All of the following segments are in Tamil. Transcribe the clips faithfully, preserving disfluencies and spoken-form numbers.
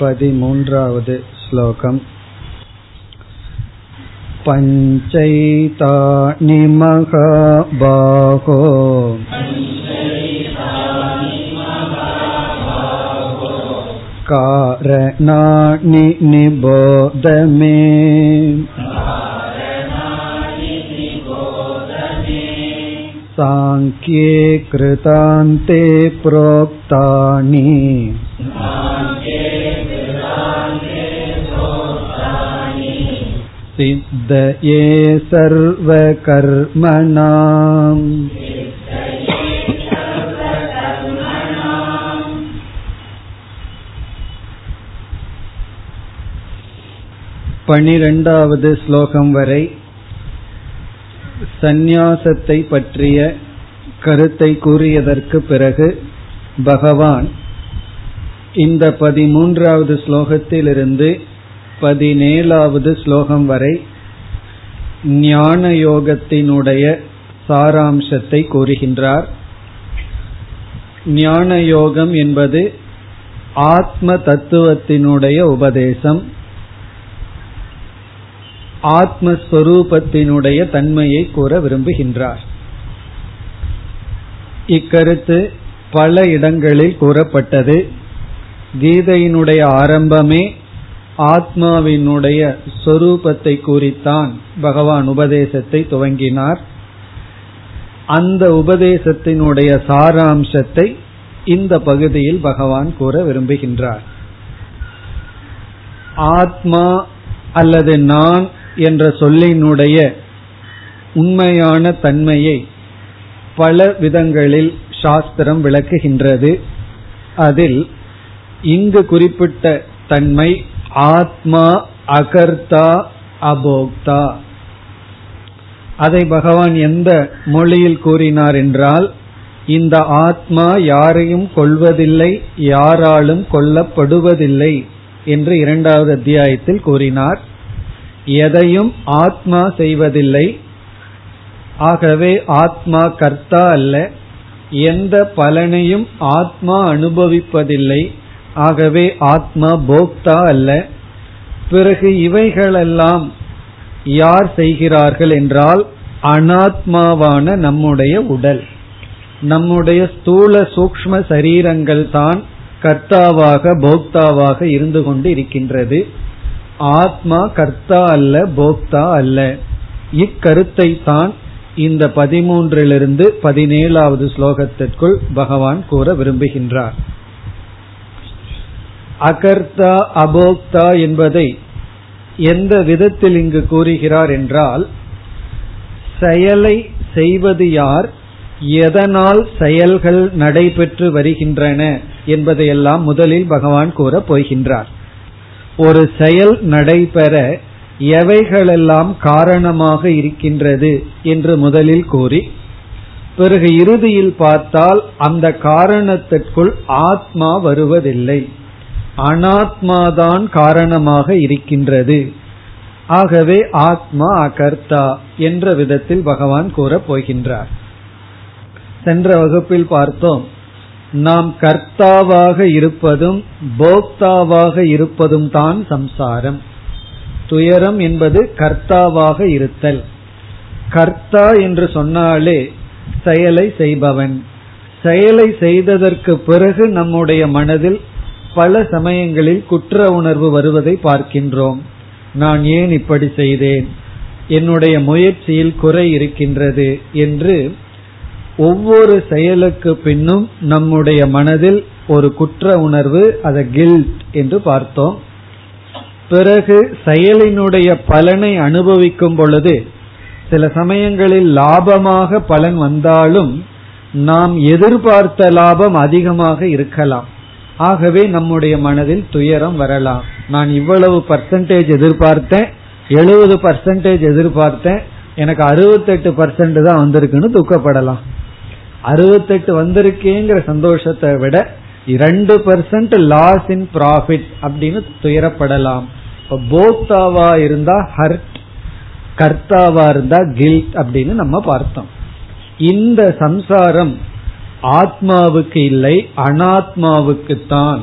பதிமூன்றாவது ஸ்லோகம். பஞ்சைதானி மகாபாகோ காரணானி நிபோதமே சாங்கியே கிருதாந்தே ப்ரோக்தானி. சித்தயே சர்வ கர்மணாம். பனிரெண்டாவது ஸ்லோகம் வரை சந்நியாசத்தை பற்றிய கருத்தை கூறியதற்கு பிறகு பகவான் இந்த பதிமூன்றாவது ஸ்லோகத்திலிருந்து பதினேழாவது ஸ்லோகம் வரை ஞான யோகத்தினுடைய சாராம்சத்தை கூறுகின்றார். ஞான யோகம் என்பது ஆத்ம தத்துவத்தினுடைய உபதேசம், ஆத்மஸ்வரூபத்தினுடைய தன்மையை கூற விரும்புகின்றார். இக்கருத்து பல இடங்களில் கூறப்பட்டது. கீதையினுடைய ஆரம்பமே ஆத்மாவினுடைய சொரூபத்தை கூறித்தான் பகவான் உபதேசத்தை துவங்கினார். அந்த உபதேசத்தினுடைய சாராம்சத்தை இந்த பகுதியில் பகவான் கூற விரும்புகின்றார். ஆத்மா அல்லது நான் என்ற சொல்லினுடைய உண்மையான தன்மையை பல விதங்களில் சாஸ்திரம் விளக்குகின்றது. அதில் இங்கு குறிப்பிட்ட தன்மை ஆத்மா அகர்த்தா அபோக்தா. அதை பகவான் எந்த மொழியில் கூறினார் என்றால், இந்த ஆத்மா யாரையும் கொள்வதில்லை, யாராலும் கொல்லப்படுவதில்லை என்று இரண்டாவது அத்தியாயத்தில் கூறினார். எதையும் ஆத்மா செய்வதில்லை, ஆகவே ஆத்மா கர்த்தா அல்ல. எந்த பலனையும் ஆத்மா அனுபவிப்பதில்லை, ஆகவே ஆத்மா போக்தா அல்ல. பிறகு இவைகளெல்லாம் யார் செய்கிறார்கள் என்றால், அனாத்மாவான நம்முடைய உடல், நம்முடைய ஸ்தூல சூக்ஷ்ம சரீரங்கள் தான் கர்த்தாவாக போக்தாவாக இருந்து கொண்டு இருக்கின்றது. ஆத்மா கர்த்தா அல்ல, போக்தா அல்ல. இக்கருத்தை தான் இந்த பதிமூன்றிலிருந்து பதினேழாவது ஸ்லோகத்திற்குள் பகவான் கூற விரும்புகின்றார். அகர்த்தா அபோக்தா என்பதை எந்த விதத்தில் இங்கு கூறுகிறார் என்றால், செயலை செய்வது யார், எதனால் செயல்கள் நடைபெற்று வருகின்றன என்பதையெல்லாம் முதலில் பகவான் கூற போகின்றார். ஒரு செயல் நடைபெற எவைகளெல்லாம் காரணமாக இருக்கின்றது என்று முதலில் கூறி, பிறகு இறுதியில் பார்த்தால் அந்த காரணத்திற்குள் ஆத்மா வருவதில்லை, அனாத்மாதான் காரணமாக இருக்கின்றது. ஆகவே ஆத்மா அகர்த்தா என்ற விதத்தில் பகவான் கூறப் போகின்றார். சென்ற வகுப்பில் பார்த்தோம், நாம் கர்த்தாவாக இருப்பதும் போக்தாவாக இருப்பதும் தான் சம்சாரம். துயரம் என்பது கர்த்தாவாக இருத்தல். கர்த்தா என்று சொன்னாலே செயலை செய்பவன். செயலை செய்ததற்கு பிறகு நம்முடைய மனதில் பல சமயங்களில் குற்ற உணர்வு வருவதை பார்க்கின்றோம். நான் ஏன் இப்படி செய்தேன், என்னுடைய முயற்சியில் குறை இருக்கின்றது என்று ஒவ்வொரு செயலுக்கு பின்னும் நம்முடைய மனதில் ஒரு குற்ற உணர்வு, அதை கில்ட் என்று பார்த்தோம். பிறகு செயலினுடைய பலனை அனுபவிக்கும் பொழுது சில சமயங்களில் லாபமாக பலன் வந்தாலும் நாம் எதிர்பார்த்த லாபம் அதிகமாக இருக்கலாம். ஆகவே நம்முடைய மனதில் துயரம் வரலாம். நான் இவ்வளவு பர்சன்டேஜ் எதிர்பார்த்தேன், எழுபது பர்சன்டேஜ் எதிர்பார்த்தேன், எனக்கு அறுபத்தெட்டு பர்சன்ட் தான் வந்திருக்குன்னு துக்கப்படலாம். அறுபத்தெட்டு வந்திருக்கேங்கிற சந்தோஷத்தை விட இரண்டு பர்சன்ட் லாஸ் இன் ப்ராஃபிட் அப்படின்னு துயரப்படலாம். இப்போ போக்தாவா இருந்தா ஹர்ட், கர்த்தாவா இருந்தா கில்ட் அப்படின்னு நம்ம பார்த்தோம். இந்த சம்சாரம் ஆத்மாவுக்கு இல்லை, அனாத்மாவுக்குத்தான்.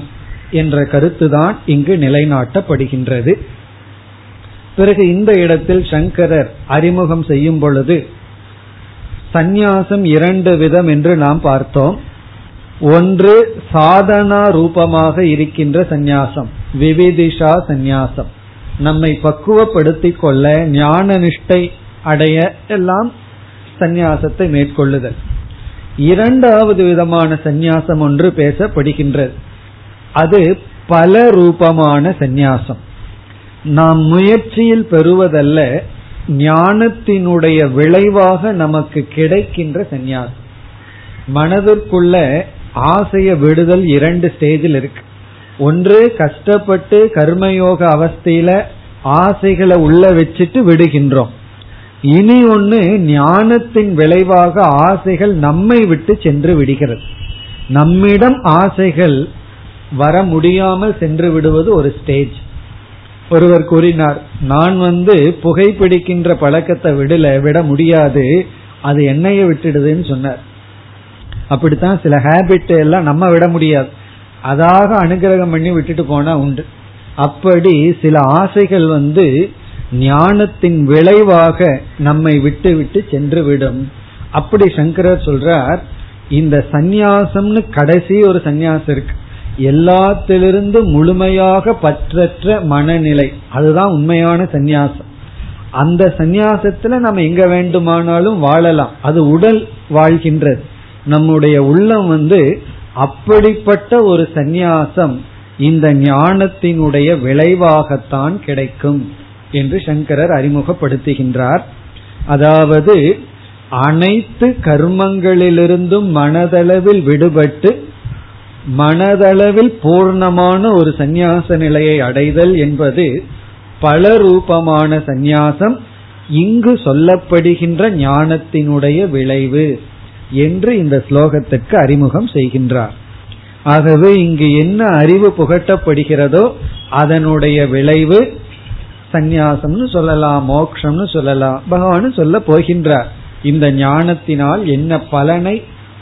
என்ற கருத்துதான் இங்கு நிலைநாட்டப்படுகின்றது. பிறகு இந்த இடத்தில் சங்கரர் அறிமுகம் செய்யும் பொழுது சந்நியாசம் இரண்டு விதம் என்று நாம் பார்த்தோம். ஒன்று சாதனா ரூபமாக இருக்கின்ற சந்நியாசம், விவிதிஷா சந்நியாசம், நம்மை பக்குவப்படுத்திக் கொள்ள ஞான நிஷ்டை அடைய எல்லாம் சந்நியாசத்தை மேற்கொள்ளுதல். இரண்டாவது விதமான சந்நியாசம் ஒன்று பேசப்படுகின்றது, அது பல ரூபமான சந்நியாசம். நாம் முயற்சியில் பெறுவதல்ல, ஞானத்தினுடைய விளைவாக நமக்கு கிடைக்கின்ற சந்நியாசம். மனதிற்குள்ள ஆசைய விடுதல் இரண்டு ஸ்டேஜில் இருக்கு. ஒன்று கஷ்டப்பட்டு கர்மயோக அவஸ்தையில ஆசைகளை உள்ள வச்சுட்டு விடுகின்றோம். இனி ஒன்று ஞானத்தின் விளைவாக ஆசைகள் நம்மை விட்டு சென்று விடுகிறது. நம்மிடம் ஆசைகள் வர முடியாமல் சென்று விடுவது ஒரு ஸ்டேஜ். ஒருவர் கூறினார், நான் வந்து புகைப்பிடிக்கின்ற பழக்கத்தை விடல விட முடியாது, அது என்னைய விட்டுடுதுன்னு சொன்னார். அப்படித்தான் சில ஹேபிட் எல்லாம் நம்ம விட முடியாது, அதாக அனுகிரகம் பண்ணி விட்டுட்டு போனா உண்டு. அப்படி சில ஆசைகள் வந்து ஞானத்தின் விளைவாக நம்மை விட்டு விட்டு சென்று விடும். அப்படி சங்கரர் சொல்றார், இந்த சந்நியாசம்னு கடைசி ஒரு சந்நியாசம் இருக்கு, எல்லாத்திலிருந்து முழுமையாக பற்றற்ற மனநிலை, அதுதான் உண்மையான சந்நியாசம். அந்த சந்நியாசத்துல நம்ம எங்க வேண்டுமானாலும் வாழலாம். அது உடல் வாழ்கின்றது, நம்முடைய உள்ளம் வந்து அப்படிப்பட்ட ஒரு சந்நியாசம் இந்த ஞானத்தினுடைய விளைவாகத்தான் கிடைக்கும் என்று சங்கரர் அறிமுகப்படுத்துகின்றார். அதாவது அனைத்து கர்மங்களிலிருந்தும் மனதளவில் விடுபட்டு மனதளவில் பூர்ணமான ஒரு சந்நியாச நிலையை அடைதல் என்பது பல ரூபமான சந்நியாசம், இங்கு சொல்லப்படுகின்ற ஞானத்தினுடைய விளைவு என்று இந்த ஸ்லோகத்திற்கு அறிமுகம் செய்கின்றார். ஆகவே இங்கு என்ன அறிவு புகட்டப்படுகிறதோ அதனுடைய விளைவு சந்நியாசம்னு சொல்லலாம், மோட்சம்னு சொல்லலாம். பகவான் சொல்ல போகின்றார், இந்த ஞானத்தினால் என்ன பலனை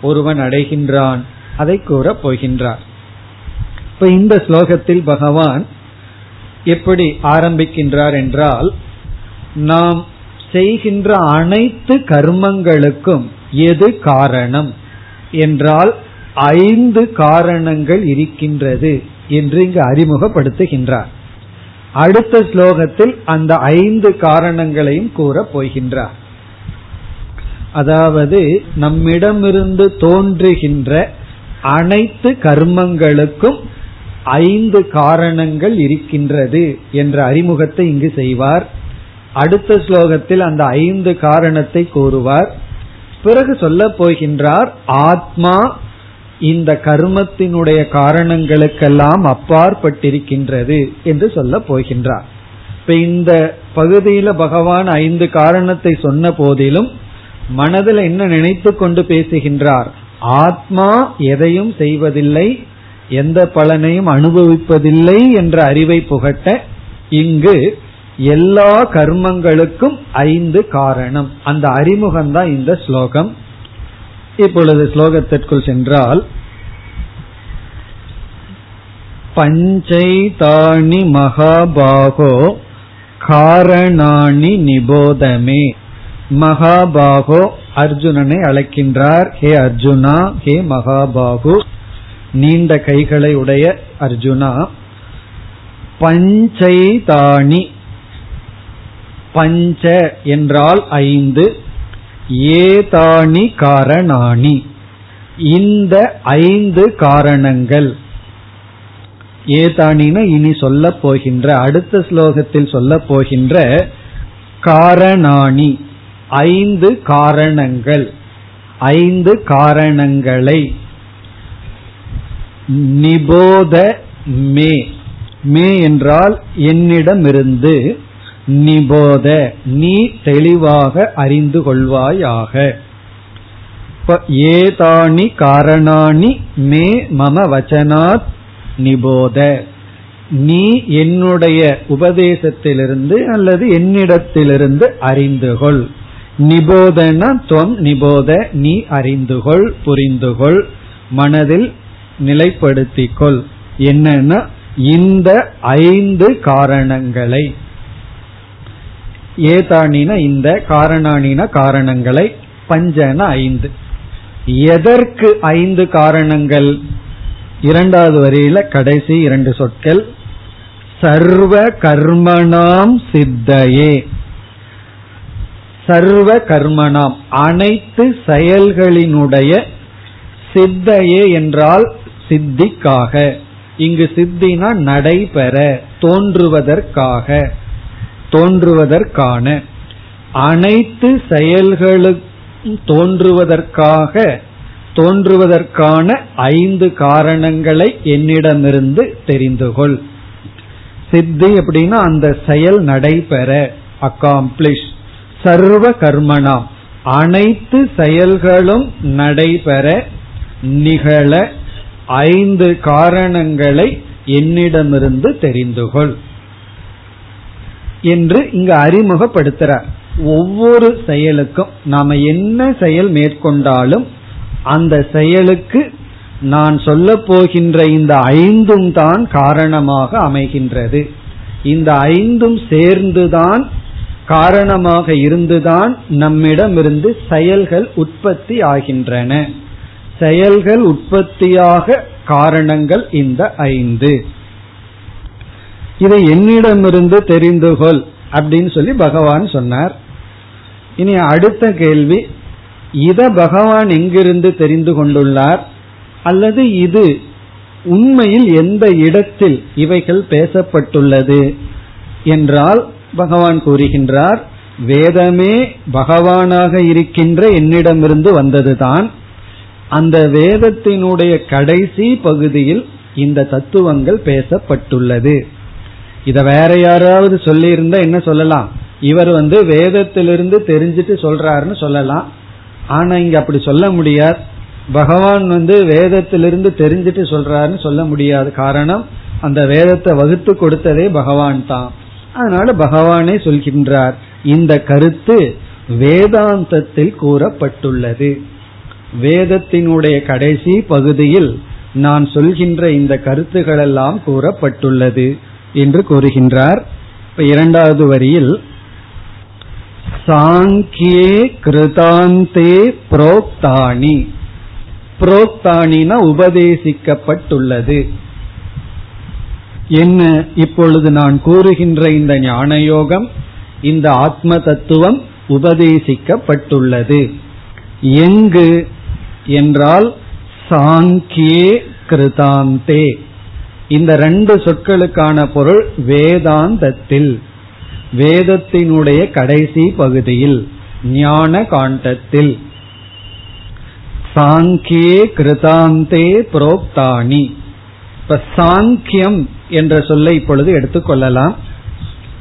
ஒருவன் அடைகின்றான் அதை கூற போகின்றார். இப்ப இந்த ஸ்லோகத்தில் பகவான் எப்படி ஆரம்பிக்கின்றார் என்றால், நாம் செய்கின்ற அனைத்து கர்மங்களுக்கும் எது காரணம் என்றால் ஐந்து காரணங்கள் இருக்கின்றது என்று இங்கு அறிமுகப்படுத்துகின்றார். அடுத்த ஸ்லோகத்தில் அந்த ஐந்து காரணங்களையும் கூற போகின்றார். அதாவது நம்மிடமிருந்து தோன்றுகின்ற அனைத்து கர்மங்களுக்கும் ஐந்து காரணங்கள் இருக்கின்றது என்ற அறிமுகத்தை இங்கு செய்வார். அடுத்த ஸ்லோகத்தில் அந்த ஐந்து காரணத்தை கூறுவார். பிறகு சொல்ல போகின்றார், ஆத்மா இந்த கர்மத்தினுடைய காரணங்களுக்கெல்லாம் அப்பாற்பட்டிருக்கின்றது என்று சொல்ல போகின்றார். இப்ப இந்த பகுதியில பகவான் ஐந்து காரணத்தை சொன்ன போதிலும் மனதில் என்ன நினைத்து கொண்டு பேசுகின்றார், ஆத்மா எதையும் செய்வதில்லை, எந்த பலனையும் அனுபவிப்பதில்லை என்ற அறிவை புகட்ட இங்கு எல்லா கர்மங்களுக்கும் ஐந்து காரணம், அந்த அறிமுகம்தான் இந்த ஸ்லோகம். இப்பொழுது ஸ்லோகத்திற்குள் சென்றால், பஞ்சைதானி மகாபாகோ காரணாணி நிபோதமே. மகாபாகோ அர்ஜுனனை அழைக்கின்றார், ஹே அர்ஜுனா, ஹே மகாபாகு, நீண்ட கைகளை உடைய அர்ஜுனா. பஞ்சைதானி, பஞ்ச என்றால் ஐந்து, ஏதானி காரணாணி, இந்த ஐந்து காரணங்கள். ஏதானின இனி சொல்ல போகின்ற அடுத்த ஸ்லோகத்தில் சொல்ல போகின்ற காரணாணி, ஐந்து காரணங்கள், ஐந்து காரணங்களை நிபோத மே, மே என்றால் என்னிடமிருந்து, நிபோத நீ தெளிவாக அறிந்து கொள்வாயாக. ஏதானி காரணாணி மே மம வச்சனாத் நிபோத, நீ என்னுடைய உபதேசத்திலிருந்து அல்லது என்னிடத்திலிருந்து அறிந்துகொள். நிபோதனா துவம் நிபோத, நீ அறிந்துகொள், புரிந்துகொள், மனதில் நிலைப்படுத்திக்கொள். என்னன்னா இந்த ஐந்து காரணங்களை, ஏதானினா இந்த, காரணானினா காரணங்களை, பஞ்சன ஐந்து. எதற்கு ஐந்து காரணங்கள்? இரண்டாவது வரியில கடைசி இரண்டு சொற்கள் சர்வ கர்மணாம் சித்தையே. சர்வ கர்மணாம் அனைத்து செயல்களினுடைய, சித்தையே என்றால் சித்திக்காக, இங்கு சித்தினா நடைபெற, தோன்றுவதற்காக, தோன்றுவதற்கான அனைத்து செயல்களும் தோன்றுவதற்காக, தோன்றுவதற்கான ஐந்து காரணங்களை என்னிடமிருந்து தெரிந்துகொள். சித்தி அப்படின்னா அந்த செயல் நடைபெற, அக்காம்ப்ளிஷ். சர்வ கர்மணாம் அனைத்து செயல்களும் நடைபெற, நிகழ ஐந்து காரணங்களை என்னிடமிருந்து தெரிந்துகொள் என்று இங்கு அறிமுகப்படுத்துறார். ஒவ்வொரு செயலுக்கும் நாம என்ன செயல் மேற்கொண்டாலும் அந்த செயலுக்கு நான் சொல்ல போகின்ற இந்த ஐந்தும் தான் காரணமாக அமைகின்றது. இந்த ஐந்தும் சேர்ந்துதான், காரணமாக இருந்துதான் நம்மிடமிருந்து செயல்கள் உற்பத்தி ஆகின்றன. செயல்கள் உற்பத்தியாக காரணங்கள் இந்த ஐந்து. இதை என்னிடமிருந்து தெரிந்துகொள் அப்படின்னு சொல்லி பகவான் சொன்னார். இனி அடுத்த கேள்வி, இத பகவான் எங்கிருந்து தெரிந்து கொண்டுள்ளார், அல்லது இது உண்மையில் எந்த இடத்தில் இவைகள் பேசப்பட்டுள்ளது என்றால், பகவான் கூறுகின்றார் வேதமே பகவானாக இருக்கின்ற என்னிடமிருந்து வந்ததுதான். அந்த வேதத்தினுடைய கடைசி பகுதியில் இந்த தத்துவங்கள் பேசப்பட்டுள்ளது. இத வேற யாராவது சொல்லி இருந்தா என்ன சொல்லலாம், இவர் வந்து வேதத்திலிருந்து தெரிஞ்சிட்டு சொல்றாருன்னு சொல்லலாம். ஆனா இங்க அப்படி சொல்ல முடியாது. பகவான் வந்து வேதத்திலிருந்து தெரிஞ்சிட்டு சொல்றாருன்னு சொல்ல முடியாது. காரணம், அந்த வேதத்தை வகுத்து கொடுத்ததே பகவான் தான். அதனால பகவானே சொல்கின்றார் இந்த கருத்து வேதாந்தத்தில் கூறப்பட்டுள்ளது. வேதத்தினுடைய கடைசி பகுதியில் நான் சொல்கின்ற இந்த கருத்துக்கள் எல்லாம் கூறப்பட்டுள்ளது என்று கூறுகின்றார். இப்ப இரண்டாவது வரியில் சாங்கியே கிருதாந்தே புரோக்தானி. புரோக்தானினா உபதேசிக்கப்பட்டுள்ளது. என்ன இப்பொழுது நான் கூறுகின்ற இந்த ஞானயோகம், இந்த ஆத்ம தத்துவம் உபதேசிக்கப்பட்டுள்ளது. எங்கு என்றால் சாங்கியே கிருதாந்தே. இந்த ரெண்டு சொற்களுக்கான பொருள் வேதாந்தத்தில், வேதத்தினுடைய கடைசி பகுதியில், ஞான காண்டத்தில். சாங்கியே கிருதாந்தே புரோக்தானி. இப்ப சாங்கியம் என்ற சொல்லை இப்பொழுது எடுத்துக்கொள்ளலாம்.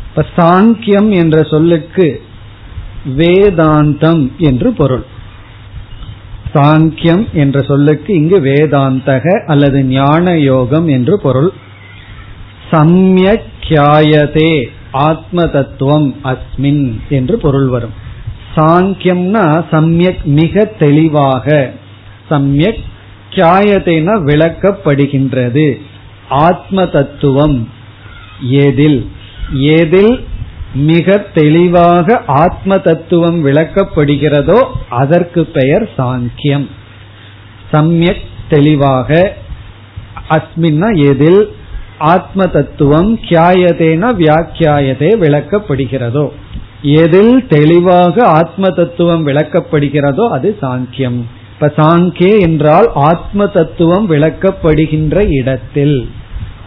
இப்ப சாங்கியம் என்ற சொல்லுக்கு வேதாந்தம் என்று பொருள். சாங்கியம் என்ற சொல்லுக்கு இங்கு வேதாந்தக அல்லது ஞான யோகம் என்று பொருள். சம்யக் க்யாயதே ஆத்ம தத்துவம் அஸ்மின் என்று பொருள் வரும். சாங்கியம்னா சம்யக் மிக தெளிவாக, சம்யக் க்யாயதேனா விளக்கப்படுகின்றது ஆத்ம தத்துவம் எதில், எதில் மிக தெளிவாக ஆத்ம தத்துவம் விளக்கப்படுகிறதோ அதற்கு பெயர் சாங்கியம். சம்யக் தெளிவாக, அஸ்மின்னா எதில், ஆத்ம தத்துவம், கியாயதேன வியாக்கியாயதே விளக்கப்படுகிறதோ, எதில் தெளிவாக ஆத்ம தத்துவம் விளக்கப்படுகிறதோ அது சாங்கியம். இப்ப சாங்கே என்றால் ஆத்ம தத்துவம் விளக்கப்படுகின்ற இடத்தில்.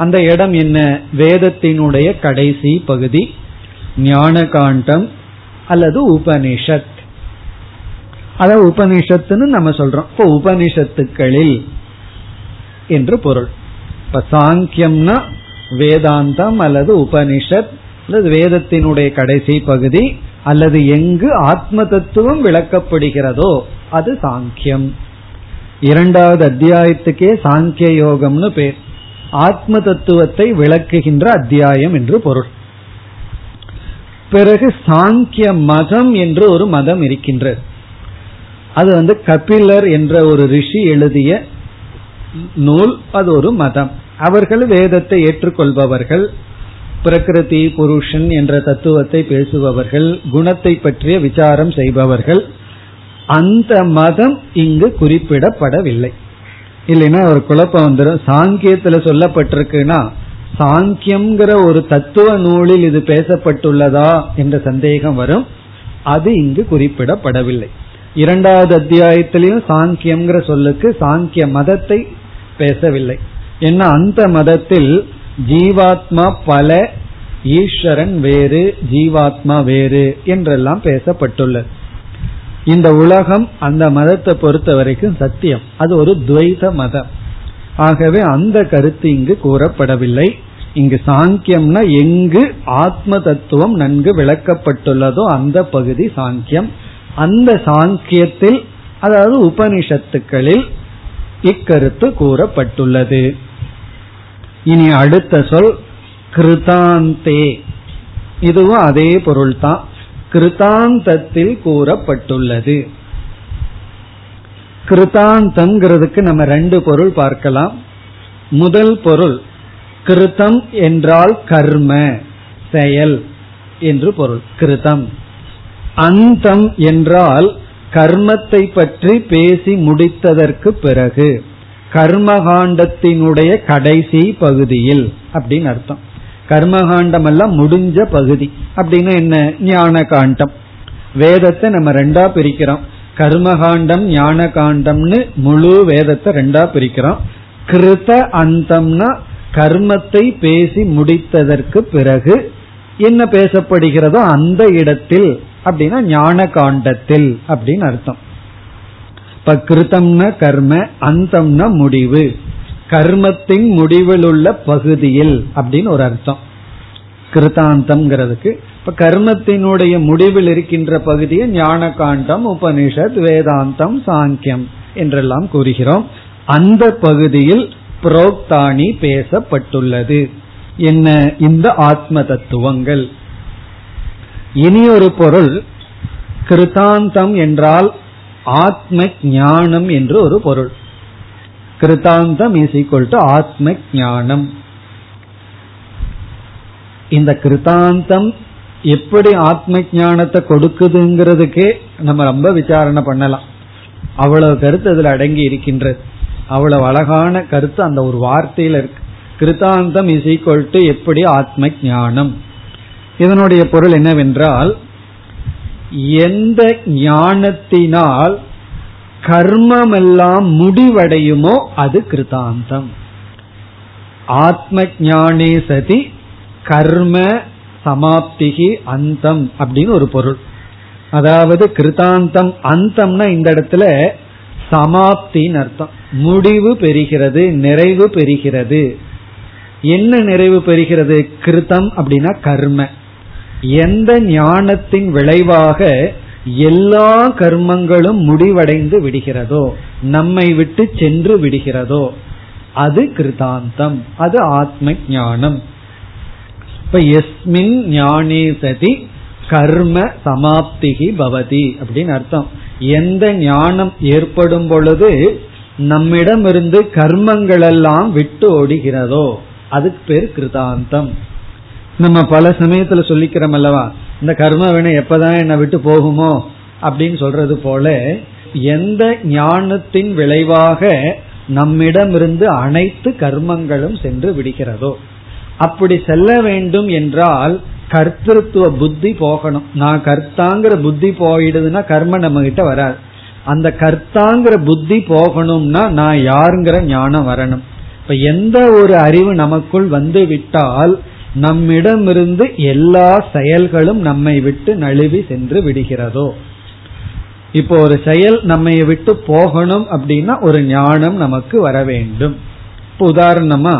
அந்த இடம் என்ன? வேதத்தினுடைய கடைசி பகுதி, ஞானகாண்டம் அல்லது உபனிஷத். அத உபனிஷத்துன்னு நம்ம சொல்றோம். இப்போ உபனிஷத்துக்களில் என்று பொருள். இப்ப சாங்கியம்னா வேதாந்தம் அல்லது உபனிஷத் அல்லது வேதத்தினுடைய கடைசி பகுதி, அல்லது எங்கு ஆத்ம தத்துவம் விளக்கப்படுகிறதோ அது சாங்கியம். இரண்டாவது அத்தியாயத்துக்கே சாங்கிய யோகம்னு பேர். ஆத்ம தத்துவத்தை விளக்குகின்ற அத்தியாயம் என்று பொருள். பிறகு சாங்கிய மதம் என்று ஒரு மதம் இருக்கின்றது. அது வந்து கபிலர் என்ற ஒரு ரிஷி எழுதிய நூல். அது ஒரு மதம். அவர்கள் வேதத்தை ஏற்றுக்கொள்பவர்கள், பிரகிருதி புருஷன் என்ற தத்துவத்தை பேசுபவர்கள், குணத்தை பற்றிய விசாரம் செய்பவர்கள். அந்த மதம் இங்கு குறிப்பிடப்படவில்லை. இல்லைன்னா ஒரு குழப்பம் வந்துடும். சாங்கியத்துல சொல்லப்பட்டிருக்குன்னா சாங்கியம்ங்கிற ஒரு தத்துவ நூலில் இது பேசப்பட்டுள்ளதா என்ற சந்தேகம் வரும். அது இங்கு குறிப்பிடப்படவில்லை. இரண்டாவது அத்தியாயத்திலையும் சாங்கியம்ங்கிற சொல்லுக்கு சாங்கிய மதத்தை பேசவில்லை. ஏன்னா அந்த மதத்தில் ஜீவாத்மா பல, ஈஸ்வரன் வேறு, ஜீவாத்மா வேறு என்றெல்லாம் பேசப்பட்டுள்ளது. இந்த உலகம் அந்த மதத்தை பொறுத்த வரைக்கும் சத்தியம், அது ஒரு துவைத மதம். ஆகவே அந்த கருத்து இங்கு கூறப்படவில்லை. இங்கு சாங்கியம்னா எங்கு ஆத்ம தத்துவம் நன்கு விளக்கப்பட்டுள்ளதோ அந்த பகுதி சாங்கியம். அந்த சாங்கியத்தில், அதாவது உபனிஷத்துக்களில் இக்கருத்து கூறப்பட்டுள்ளது. இனி அடுத்த சொல் கிருதாந்தே. இதுவும் அதே பொருள்தான், கிருதாந்தத்தில் கூறப்பட்டுள்ளது. கிருதாந்தம்ங்கிறதுக்கு நம்ம ரெண்டு பொருள் பார்க்கலாம். முதல் பொருள் கிருதம் என்றால் கர்ம, செயல் என்று பொருள். கிருதம் அந்தம் என்றால் கர்மத்தை பற்றி பேசி முடித்ததற்கு பிறகு கர்மகாண்டத்தினுடைய கடைசி பகுதியில் அப்படின்னு அர்த்தம். கர்மகாண்டம் எல்லாம் முடிஞ்ச பகுதி அப்படின்னு என்ன, ஞான காண்டம். வேதத்தை நம்ம ரெண்டா பிரிக்கிறோம், கர்மகாண்டம் ஞான காண்டம்னு முழு வேதத்தை ரெண்டா பிரிக்கிறோம். கிருத அந்தம்னா கர்மத்தை பேசி முடித்ததற்கு பிறகு என்ன பேசப்படுகிறதோ அந்த இடத்தில் அப்படின்னா ஞான காண்டத்தில் அப்படின்னு அர்த்தம். இப்ப கிருதம்னா கர்ம, அந்தம்னா முடிவு, கர்மத்தின் முடிவில் உள்ள பகுதியில் அப்படின்னு ஒரு அர்த்தம் கிருதாந்தம்ங்கிறதுக்கு. இப்ப கர்மத்தினுடைய முடிவில் இருக்கின்ற பகுதியை ஞான காண்டம், உபனிஷத், வேதாந்தம், சாங்கியம் என்றெல்லாம் கூறுகிறோம். அந்த பகுதியில் புரோக்தானி பேசப்பட்டுள்ளது. என்ன, இந்த ஆத்ம தத்துவங்கள். இனி ஒரு பொருள் கிருதாந்தம் என்றால் ஆத்ம ஞானம் என்று ஒரு பொருள். கிருதாந்தம் இஸ் ஈக்வல் டு ஆத்ம ஞானம். இந்த கிருதாந்தம் எப்படி ஆத்ம ஞானத்தை கொடுக்குதுங்கிறதுக்கே நம்ம ரொம்ப விசாரணை பண்ணலாம். அவ்வளவு கருத்து அதுல அடங்கி இருக்கின்றது. அவ்வளவு அழகான கருத்து அந்த ஒரு வார்த்தையில இருக்கு. கிருதாந்தம் இஸ் ஈக்வல் டு எப்படி ஆத்ம ஞானம். இதனுடைய பொருள் என்னவென்றால், எந்த ஞானத்தினால் கர்மமெல்லாம் முடிவடையுமோ அது கிருதாந்தம். ஆத்ம ஞானே சதி கர்ம சமாப்திகி அந்தம் அப்படின்னு ஒரு பொருள். அதாவது கிருதாந்தம் அந்தம்னா இந்த இடத்துல சமாப்தின்னு அர்த்தம். முடிவு பெறுகிறது, நிறைவு பெறுகிறது. என்ன நிறைவு பெறுகிறது? கிருதம் அப்படின்னா கர்ம. எந்த ஞானத்தின் விளைவாக எல்லா கர்மங்களும் முடிவடைந்து விடுகிறதோ, நம்மை விட்டு சென்று விடுகிறதோ அது கிருதாந்தம், அது ஆத்ம ஞானம். இப்ப எஸ்மின் ஞானே சதி கர்ம சமாப்திகி பவதி அப்படின்னு அர்த்தம். எந்த ஞானம் ஏற்படும் பொழுது நம்மிடமிருந்து கர்மங்கள் எல்லாம் விட்டு ஓடுகிறதோ அதுக்கு பேர் கிருதாந்தம். நம்ம பல சமயத்துல சொல்லிக்கிறோம் அல்லவா, இந்த கர்ம வினை எப்பதான் என்னை விட்டு போகுமோ அப்படின்னு சொல்றது போல, எந்த ஞானத்தின் விளைவாக நம்மிடமிருந்து அனைத்து கர்மங்களும் சென்று விடுகிறதோ. அப்படி செல்ல வேண்டும் என்றால் கர்த்திருவ புத்தி போகணும். நான் கர்த்தாங்கிற புத்தி போயிடுதுன்னா கர்ம நம்ம கிட்ட வராது. அந்த கர்த்தாங்கிற புத்தி போகணும்னா நான் யாருங்கிற ஞானம் வரணும். இப்ப எந்த ஒரு அறிவு நமக்குள் வந்து விட்டால் நம்மிடமிருந்து எல்லா செயல்களும் நம்மை விட்டு நழுவி சென்று விடுகிறதோ. இப்போ ஒரு செயல் நம்மை விட்டு போகணும் அப்படின்னா ஒரு ஞானம் நமக்கு வர வேண்டும். இப்போ உதாரணமா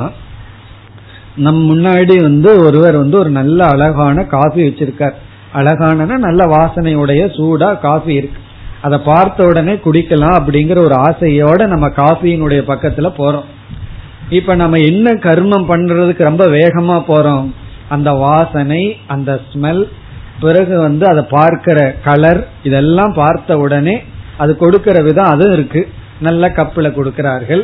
நம் முன்னாடி வந்து ஒருவர் வந்து ஒரு நல்ல அழகான காஃபி வச்சிருக்கார். அழகான நல்ல வாசனையுடைய சூடா காஃபி இருக்கு. அதை பார்த்த உடனே குடிக்கலாம் அப்படிங்கிற ஒரு ஆசையோட நம்ம காஃபியினுடைய பக்கத்துல போறோம். இப்ப நம்ம என்ன கர்மம் பண்றதுக்கு ரொம்ப வேகமா போறோம். அந்த வாசனை, அந்த ஸ்மெல், பிறகு வந்து அதை பார்க்கிற கலர், இதெல்லாம் பார்த்த உடனே அது கொடுக்கிற விதம் அதுவும் இருக்கு. நல்ல கப்பில் கொடுக்கிறார்கள்.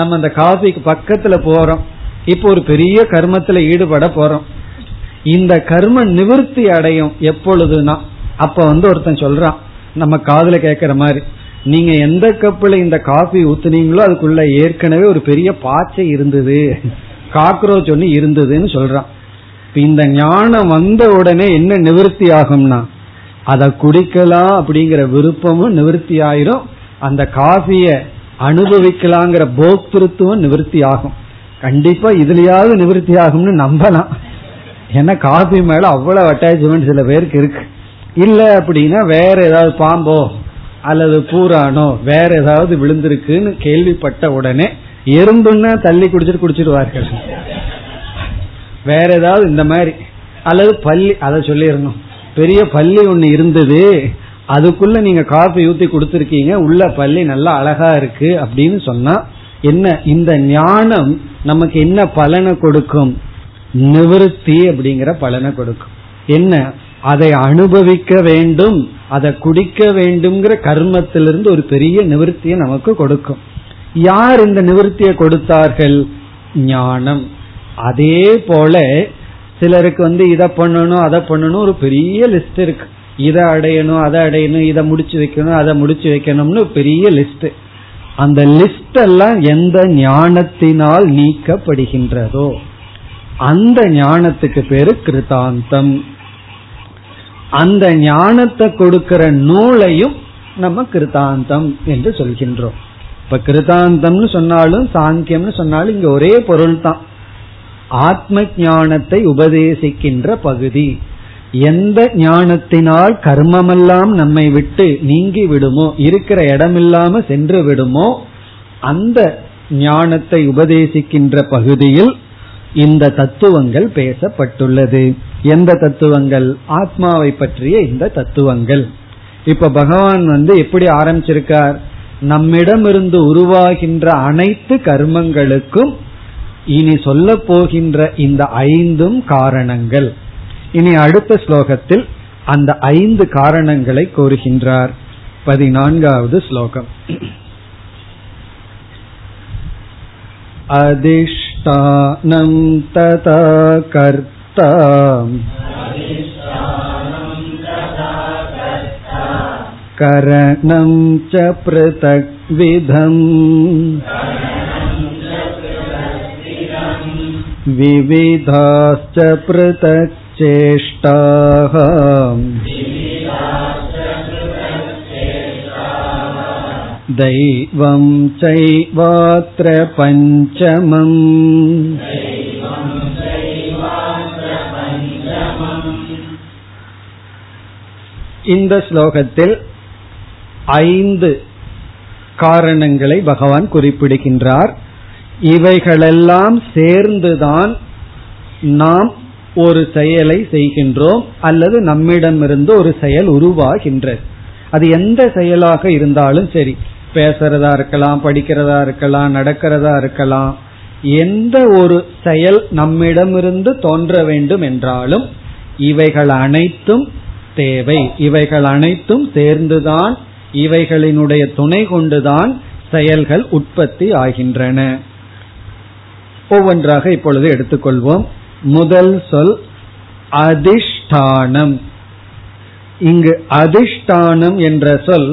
நம்ம அந்த காஃபிக்கு பக்கத்துல போறோம். இப்போ ஒரு பெரிய கர்மத்துல ஈடுபட போறோம், இந்த கர்ம நிவர்த்தி அடையும் எப்பொழுதுனா அப்ப வந்து ஒருத்தன் சொல்றான் நம்ம காதுல கேட்கிற மாதிரி, நீங்க எந்த கப்புல இந்த காஃபி ஊத்துனீங்களோ அதுக்குள்ள ஏற்கனவே ஒரு பெரிய பாச்சை இருந்தது, காக்ரோச் ஒண்ணு இருந்ததுன்னு சொல்றான். இந்த ஞானம் வந்த உடனே என்ன நிவர்த்தி ஆகும்னா அதை குடிக்கலாம் அப்படிங்கிற விருப்பமும் நிவர்த்தி ஆயிரும், அந்த காஃபிய அனுபவிக்கலாங்கிற போக்திருத்துவம் நிவர்த்தி ஆகும். கண்டிப்பா இதுலயாவது நிவர்த்தி ஆகும்னு நம்பலாம், ஏன்னா காஃபி மேல அவ்வளவு அட்டாச்மெண்ட் சில பேருக்கு இருக்கு. இல்ல அப்படின்னா வேற ஏதாவது பாம்போ அல்லது பூரானோ வேற ஏதாவது விழுந்திருக்குன்னு கேள்விப்பட்ட உடனே எறும்புன்னா தள்ளி குடிச்சிட்டு குடிச்சிருவார்கள், வேற ஏதாவது இந்த மாதிரி, அல்லது பள்ளி அதை சொல்லிடணும், பெரிய பள்ளி ஒண்ணு இருந்தது அதுக்குள்ள நீங்க காஃபி ஊத்தி கொடுத்துருக்கீங்க, உள்ள பள்ளி நல்லா அழகா இருக்கு அப்படின்னு சொன்னா என்ன, இந்த ஞானம் நமக்கு என்ன பலனை கொடுக்கும், நிவர்த்தி அப்படிங்கிற பலனை கொடுக்கும். என்ன, அதை அனுபவிக்க வேண்டும், அதை குடிக்க வேண்டும்ங்கிற கர்மத்திலிருந்து ஒரு பெரிய நிவர்த்தியை நமக்கு கொடுக்கும். யார் இந்த நிவர்த்தியை கொடுத்தார்கள்? ஞானம். அதே போல சிலருக்கு வந்து இதை பண்ணணும் அதை பண்ணணும் ஒரு பெரிய லிஸ்ட் இருக்கு, இதை அடையணும் அதை அடையணும் இதை முடிச்சு வைக்கணும் அதை முடிச்சு வைக்கணும்னு பெரிய லிஸ்ட். அந்த லிஸ்ட் எல்லாம் எந்த ஞானத்தினால் நீக்கப்படுகின்றதோ அந்த ஞானத்துக்கு பேரு கிருதாந்தம். அந்த ஞானத்தை கொடுக்கிற நூலையும் நம்ம கிருதாந்தம் என்று சொல்கின்றோம். இப்ப கிருதாந்தம்னு சொன்னாலும் சாங்கியம்னு சொன்னாலும் இங்க ஒரே பொருள் தான், ஆத்ம ஞானத்தை உபதேசிக்கின்ற பகுதி. எந்த ஞானத்தினால் கர்மமெல்லாம் நம்மை விட்டு நீங்கி விடுமோ, இருக்கிற இடமில்லாம சென்று விடுமோ, அந்த ஞானத்தை உபதேசிக்கின்ற பகுதியில் இந்த தத்துவங்கள் பேசப்பட்டுள்ளது. எந்த தத்துவங்கள்? ஆத்மாவை பற்றிய இந்த தத்துவங்கள். இப்ப பகவான் வந்து எப்படி ஆரம்பிச்சிருக்கார், நம்மிடமிருந்து உருவாகின்ற அனைத்து கர்மங்களுக்கும் இனி சொல்ல போகின்ற இந்த ஐந்தும் காரணங்கள். இனி அடுத்த ஸ்லோகத்தில் அந்த ஐந்து காரணங்களை கூறுகின்றார். பதினான்காவது ஸ்லோகம். அதிஷ்டானம் ததா கர்த்தாம் கரணம் ச ப்ருதக் விதம் விவிதாஸ்ச ப்ருதக் சேஷ்டாஹ. தெய்வம் சைவாத்ர பஞ்சமம் இந்த ஸ்லோகத்தில் ஐந்து காரணங்களை பகவான் குறிப்பிடுகின்றார். இவைகளெல்லாம் சேர்ந்துதான் நாம் ஒரு செயலை செய்கின்றோம் அல்லது நம்மிடமிருந்து ஒரு செயல் உருவாகின்றது. அது எந்த செயலாக இருந்தாலும் சரி, பேசுறதா இருக்கலாம், படிக்கிறதா இருக்கலாம், நடக்கிறதா இருக்கலாம், எந்த ஒரு செயல் நம்மிடமிருந்து தோன்ற வேண்டும் என்றாலும் இவைகள் அனைத்தும் தேவை. இவைகள் அனைத்தும் சேர்ந்துதான், இவைகளினுடைய துணை கொண்டுதான் செயல்கள் உற்பத்தி ஆகின்றன. ஒவ்வொன்றாக இப்பொழுது எடுத்துக்கொள்வோம். முதல் சொல் அதிஷ்டானம். இங்கு அதிஷ்டானம் என்ற சொல்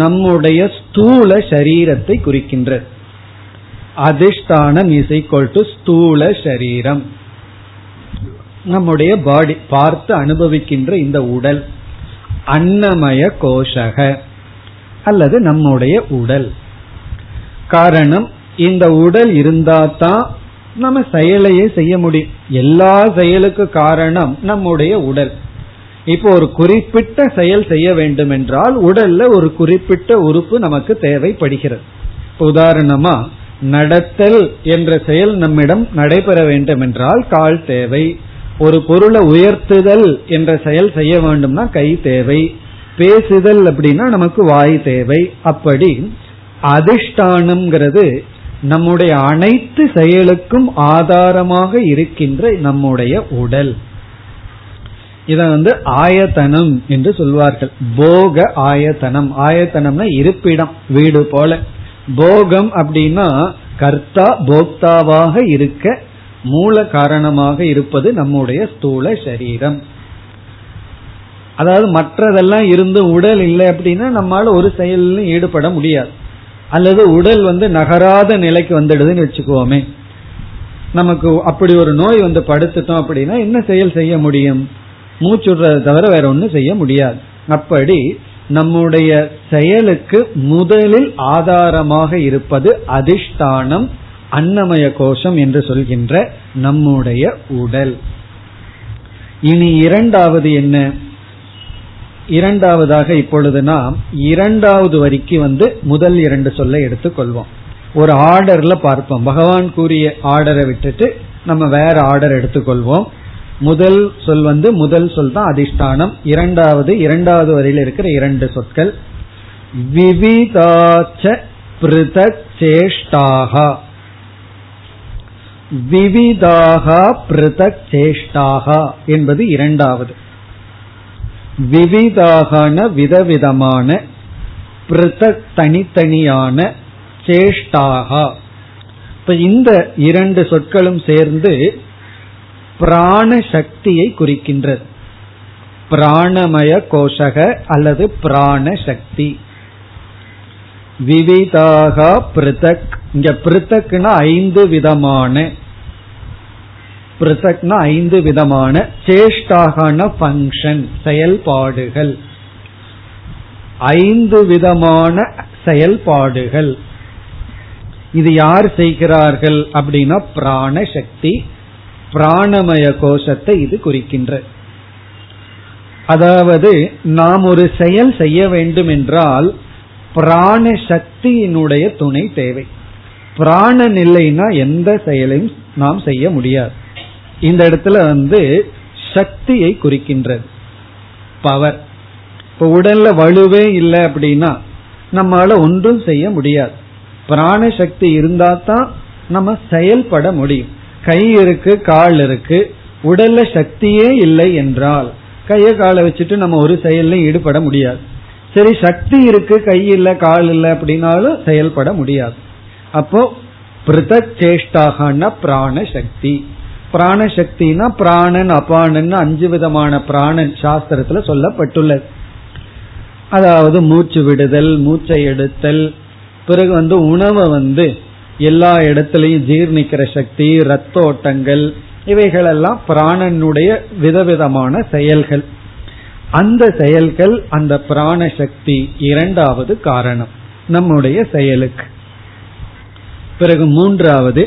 நம்முடைய ஸ்தூல சரீரத்தை குறிக்கின்றது. அதிஷ்டானம் இஸ் ஈக்வல் டு ஸ்தூல சரீரம், நம்முடைய பாடி, பார்த்து அனுபவிக்கின்ற இந்த உடல், அன்னமய கோஷக அல்லது நம்முடைய உடல். காரணம், இந்த உடல் இருந்தால்தான் நம்ம செயலையே செய்ய முடியும். எல்லா செயலுக்கு காரணம் நம்முடைய உடல். இப்போ ஒரு குறிப்பிட்ட செயல் செய்ய வேண்டும் என்றால் உடல்ல ஒரு குறிப்பிட்ட உறுப்பு நமக்கு தேவைப்படுகிறது. உதாரணமா நடத்தல் என்ற செயல் நம்மிடம் நடைபெற வேண்டும் என்றால் கால் தேவை. ஒரு பொருளை உயர்த்துதல் என்ற செயல் செய்ய வேண்டும்னா கை தேவை. பேசுதல் அப்படின்னா நமக்கு வாய் தேவை. அப்படி அதிஷ்டானம்ங்கிறது நம்முடைய அனைத்து செயலுக்கும் ஆதாரமாக இருக்கின்ற நம்முடைய உடல். இத வந்து ஆயத்தனம் என்று சொல்வார்கள். போக ஆயத்தனம். ஆயத்தனம்னா இருப்பிடம், வீடு போல. போகம் அப்படின்னா கர்த்தா போக்தாவாக இருக்க மூல காரணமாக இருப்பது நம்முடைய ஸ்தூல சரீரம். அதாவது மற்றதெல்லாம் இருந்து உடல் இல்லை அப்படின்னா நம்மளால ஒரு செயலிலும் ஈடுபட முடியாது. அல்லது உடல் வந்து நகராத நிலைக்கு வந்துடுதுன்னு வச்சுக்கோமே, நமக்கு அப்படி ஒரு நோய் வந்து படுத்துட்டோம் அப்படின்னா என்ன செயல் செய்ய முடியும்? மூச்சுடுறதை தவிர வேற ஒன்றும் செய்ய முடியாது. அப்படி நம்முடைய செயலுக்கு முதலில் ஆதாரமாக இருப்பது அதிஷ்டானம், அன்னமய கோஷம் என்று சொல்கின்ற நம்முடைய உடல். இனி இரண்டாவது என்ன? இரண்டாவதாக இப்பொழுது நாம் இரண்டாவது வரிக்கு வந்து முதல் இரண்டு சொல்லை எடுத்துக்கொள்வோம். ஒரு ஆர்டர்ல பார்ப்போம். பகவான் கூறிய ஆர்டரை விட்டுட்டு நம்ம வேற ஆர்டர் எடுத்துக்கொள்வோம். முதல் சொல் வந்து முதல் சொல் தான் அதிஷ்டானம். இரண்டாவது இரண்டாவது வரையில் இருக்கிற இரண்டு சொற்கள் விவிதாச்ச பிருதக் சேஷ்டாஹா. விவிதாஹா பிருதக் சேஷ்டாஹா என்பது இரண்டாவது. விவிதாகான விதவிதமான, பிருதக் தனித்தனியான, சேஷ்டாஹா. இப்ப இந்த இரண்டு சொற்களும் சேர்ந்து பிராண சக்தியை குறிக்கின்றது. பிராணமய கோஷக அல்லது பிராண சக்தி. விவிதாகா பிருதக், இங்க பிருதக்னா ஐந்து விதமான, பிருதக்னா ஐந்து விதமான, சேஷ்டாகன பங்கன் செயல்பாடுகள், ஐந்து விதமான செயல்பாடுகள். இது யார் செய்கிறார்கள் அப்படின்னா பிராண சக்தி, பிராணமய கோஷத்தை இது குறிக்கின்ற. அதாவது நாம் ஒரு செயல் செய்ய வேண்டும் என்றால் பிராண சக்தியினுடைய துணை தேவை. பிராணன் இல்லைன்னா எந்த செயலையும் நாம் செய்ய முடியாது. இந்த இடத்துல வந்து சக்தியை குறிக்கின்றது, பவர். இப்போ உடல்ல வலுவே இல்லை அப்படின்னா நம்மளால ஒன்றும் செய்ய முடியாது. பிராண சக்தி இருந்தா தான் நம்ம செயல்பட முடியும். கை இருக்கு, கால் இருக்கு, உடல்ல சக்தியே இல்லை என்றால் கையை காலை வச்சுட்டு நம்ம ஒரு செயல்ல ஈடுபட முடியாது. சரி, சக்தி இருக்கு, கை இல்லை கால் இல்லை அப்படின்னாலும் செயல்பட முடியாது. அப்போ பிருதக் சேஷ்டாகனா பிராண சக்தி. பிராண சக்தினா பிராணன் அபானன் அஞ்சு விதமான பிராணன் சாஸ்திரத்துல சொல்லப்பட்டுள்ளது. அதாவது மூச்சு விடுதல், மூச்சை எடுத்தல், பிறகு வந்து உணவை வந்து எல்லா இடத்திலையும் ஜீர்ணிக்கிற சக்தி, ரத்தோட்டங்கள், இவைகளெல்லாம் பிராணனுடைய விதவிதமான செயல்கள். அந்த செயல்கள், அந்த பிராண சக்தி இரண்டாவது காரணம் நம்முடைய செயலுக்கு. பிறகு மூன்றாவது,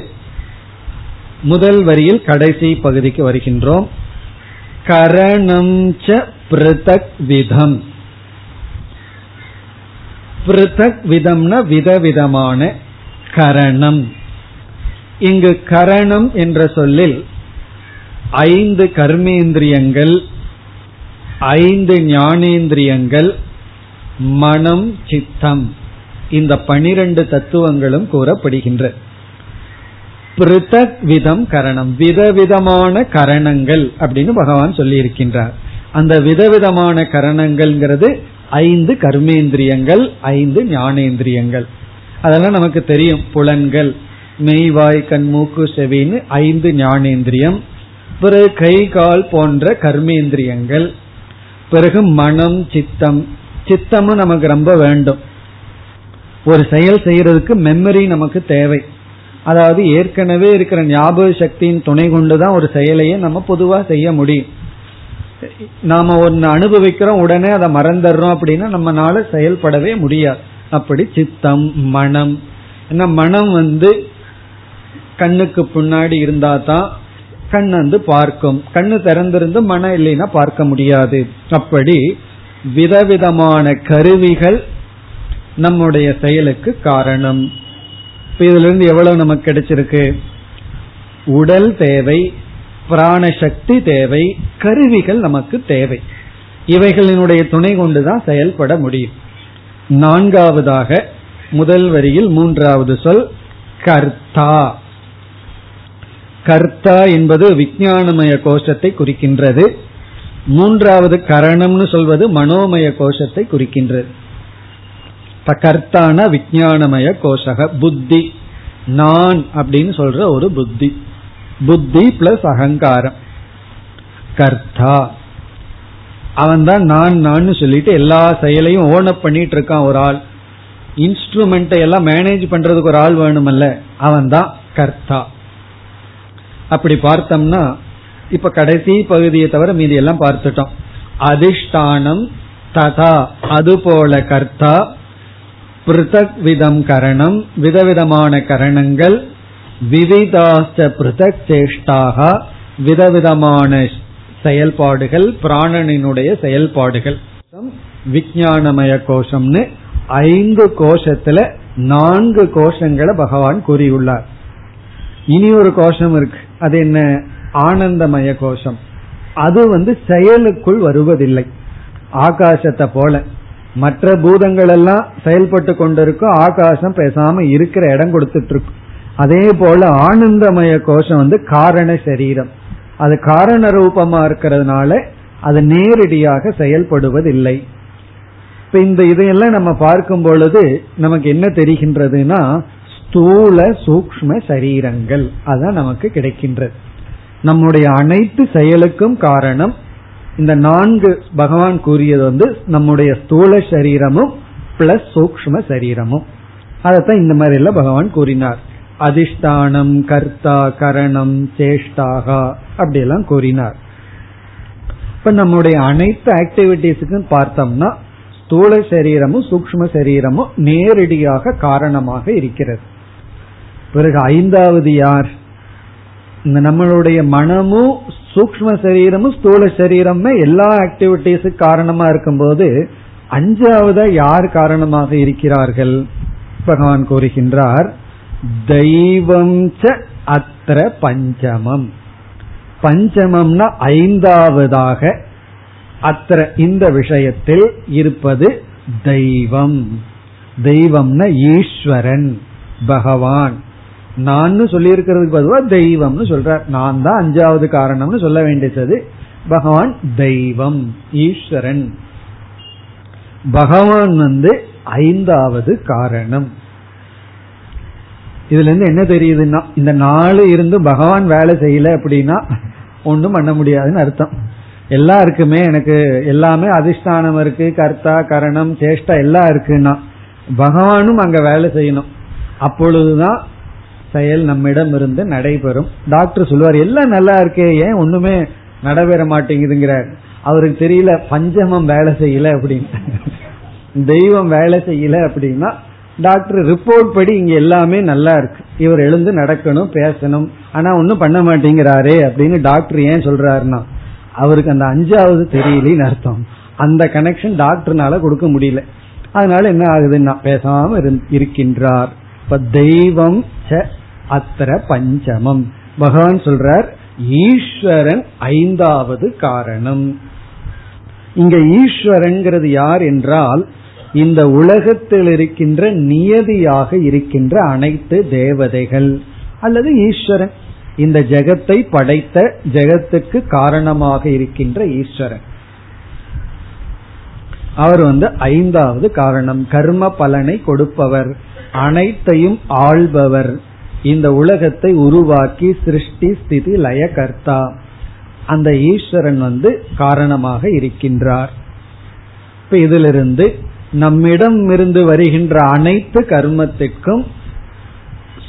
முதல் வரியில் கடைசி பகுதிக்கு வருகின்றோம். கரணம் ச பிருதக் விதம். பிருதக் விதம்னா விதவிதமான கரணம். இங்கு கரணம் என்ற சொல்லில் ஐந்து கர்மேந்திரியங்கள், ஐந்து ஞானேந்திரியங்கள், மனம், சித்தம், இந்த பனிரெண்டு தத்துவங்களும் கூறப்படுகின்ற பிருதக் விதம் கரணம். விதவிதமான கரணங்கள் அப்படின்னு பகவான் சொல்லி இருக்கின்றார். அந்த விதவிதமான கரணங்கள்ங்கிறது ஐந்து கர்மேந்திரியங்கள், ஐந்து ஞானேந்திரியங்கள். அதெல்லாம் நமக்கு தெரியும். புலன்கள், மெய்வாய் கண் மூக்கு செவின்னு ஐந்து ஞானேந்திரியம், பிறகு கை கால் போன்ற கர்மேந்திரியங்கள், பிறகு மனம், சித்தம். சித்தமும் நமக்கு ரொம்ப வேண்டும். ஒரு செயல் செய்யறதுக்கு மெமரி நமக்கு தேவை. அதாவது ஏற்கனவே இருக்கிற ஞாபக சக்தியின் துணை கொண்டுதான் ஒரு செயலையே நம்ம பொதுவாக செய்ய முடியும். நாம ஒன்னு அனுபவிக்கிறோம், உடனே அதை மறந்துடுறோம் அப்படின்னா நம்மளால செயல்படவே முடியாது. அப்படி சித்தம், மனம். ஏன்னா மனம் வந்து கண்ணுக்கு பின்னாடி இருந்தா தான் கண் வந்து பார்க்கும். கண்ணு திறந்திருந்து மனம் இல்லைன்னா பார்க்க முடியாது. அப்படி விதவிதமான கருவிகள் நம்முடைய செயலுக்கு காரணம். இதுல இருந்து எவ்வளவு நமக்கு கிடைச்சிருக்கு? உடல் தேவை, பிராணசக்தி தேவை, கருவிகள் நமக்கு தேவை. இவைகளினுடைய துணை கொண்டுதான் செயல்பட முடியும். நான்காவதாக முதல் வரியில் மூன்றாவது சொல் கர்த்தா. கர்த்தா என்பது விஞ்ஞானமய கோஷத்தை குறிக்கின்றது. மூன்றாவது கரணம்னு சொல்வது மனோமய கோஷத்தை குறிக்கின்றது. கர்த்தான விஞ்ஞானமய கோஷக புத்தி, நான் அப்படின்னு சொல்ற ஒரு புத்தி. புத்தி பிளஸ் அகங்காரம். கர்த்தா அவன் தான், நான் நான் சொல்லிட்டு எல்லா செயலையும் ஓன் அப் பண்ணிட்டு இருக்கான் ஒரு ஆள். இன்ஸ்ட்ருமெண்ட் எல்லாம் மேனேஜ் பண்றதுக்கு ஒரு ஆள் வேணுமல்ல, அவன் தான் கர்த்தா. அப்படி பார்த்தோம்னா இப்ப கடைசி பகுதியை தவிர மீதி எல்லாம் பார்த்துட்டோம். அதிஷ்டானம் ததா அது போல கர்த்தா, பிருதக் விதம் கரணம் விதவிதமான கரணங்கள், விவிதாஸ்த பிருதக் சேஷ்டாக விதவிதமான செயல்பாடுகள், பிராணனினுடைய செயல்பாடுகள். விஞ்ஞானமய கோஷம்னு ஐந்து கோஷத்துல நான்கு கோஷங்களை பகவான் கூறியுள்ளார். இனி ஒரு கோஷம் இருக்கு, அது என்ன? ஆனந்தமய கோஷம். அது வந்து செயலுக்குள் வருவதில்லை. ஆகாசத்தை போல மற்ற பூதங்கள் எல்லாம் செயல்பட்டு கொண்டிருக்கும், ஆகாசம் பேசாம இருக்கிற இடம் கொடுத்துட்டு இருக்கு. அதே போல ஆனந்தமய கோஷம் வந்து காரண சரீரம், அது காரண ரூபமா இருக்கிறதுனால அது நேரடியாக செயல்படுவதில்லை. இப்ப இந்த இதையெல்லாம் நம்ம பார்க்கும் பொழுது நமக்கு என்ன தெரிகின்றதுன்னா, ஸ்தூல சூக்ஷ்ம சரீரங்கள் அதான் நமக்கு கிடைக்கின்றது. நம்முடைய அனைத்து செயலுக்கும் காரணம் இந்த நான்கு பகவான் கூறியது வந்து நம்முடைய ஸ்தூல சரீரமும் பிளஸ் சூக்ஷ்ம சரீரமும். அதத்தான் இந்த மாதிரி எல்லாம் பகவான் கூறினார். அதிஷ்டானம் கர்த்தா கரணம் சேஷ்டாகா அப்படி எல்லாம் கூறினார். இப்ப நம்முடைய அனைத்து ஆக்டிவிட்டிஸுக்கும் பார்த்தோம்னா ஸ்தூல சரீரமும் சூக்ஷ்ம சரீரமும் நேரடியாக காரணமாக இருக்கிறது. பிறகு ஐந்தாவது யார்? இந்த நம்மளுடைய மனமும் சூக்ஷ்ம சரீரமும் ஸ்தூல சரீரமே எல்லா ஆக்டிவிட்டிஸுக்கு காரணமா இருக்கும்போது அஞ்சாவதா யார் காரணமாக இருக்கிறார்கள்? பகவான் கூறுகின்றார், தெய்வம் ச அத்ர பஞ்சமம். பஞ்சமம்னா ஐந்தாவதாக அத்ர இந்த விஷயத்தில் இருப்பது தெய்வம். தெய்வம்னா ஈஸ்வரன் பகவான். நான் சொல்லியிருக்கிறதுக்கு பொதுவா தெய்வம்னு சொல்ற, நான் தான் அஞ்சாவது காரணம்னு சொல்ல வேண்டியது. பகவான் தெய்வம் ஈஸ்வரன் பகவான் வந்து ஐந்தாவது காரணம். இதுல இருந்து என்ன தெரியுதுன்னா, இந்த நாலு இருந்து பகவான் வேலை செய்யல அப்படின்னா ஒன்றும் பண்ண முடியாதுன்னு அர்த்தம். எல்லாம் இருக்குமே, எனக்கு எல்லாமே அதிஷ்டானம் இருக்கு, கர்த்தா கரணம் சேஷ்டா எல்லாம் இருக்குன்னா பகவானும் அங்க வேலை செய்யணும். அப்பொழுதுதான் செயல் நம்மிடம் இருந்து நடைபெறும். டாக்டர் சொல்லுவார், எல்லாம் நல்லா இருக்கே ஏன் ஒண்ணுமே நடைபெற மாட்டேங்குதுங்கிறார். அவருக்கு தெரியல பஞ்சமம் வேலை செய்யல அப்படின்னு. தெய்வம் வேலை செய்யல அப்படின்னா டாக்டர் ரிப்போர்ட் படி இங்க எல்லாமே நல்லா இருக்கு, இவர் எழுந்து நடக்கணும் பேசணும் ஆனா ஒன்னும் பண்ண மாட்டேங்கிறாரே அப்படின்னு டாக்டர் ஏன் சொல்றாருன்னா அவருக்கு அந்த அஞ்சாவது தெரியலன்னு அர்த்தம். அந்த கனெக்ஷன் டாக்டர்னால கொடுக்க முடியல. அதனால என்ன ஆகுதுன்னா பேசாம இருக்கின்றார். இப்ப தெய்வம் அத்திர பஞ்சமம் பகவான் சொல்றார், ஈஸ்வரன் ஐந்தாவது காரணம். இங்க ஈஸ்வரன் யார் என்றால் இந்த உலகத்தில் இருக்கின்ற நியதியாக இருக்கின்ற அனைத்து தேவதைகள் அல்லது ஈஸ்வரன், இந்த ஜெகத்தை படைத்த ஜெகத்துக்கு காரணமாக இருக்கின்ற ஈஸ்வரன் அவர் வந்து ஐந்தாவது காரணம். கர்ம பலனை கொடுப்பவர், அனைத்தையும் ஆள்பவர், இந்த உலகத்தை உருவாக்கி சிருஷ்டி ஸ்திதி லய கர்த்தா அந்த ஈஸ்வரன் வந்து காரணமாக இருக்கின்றார். இப்ப இதிலிருந்து நம்மிடம் இருந்து வருகின்ற அனைத்து கர்மத்திற்கும்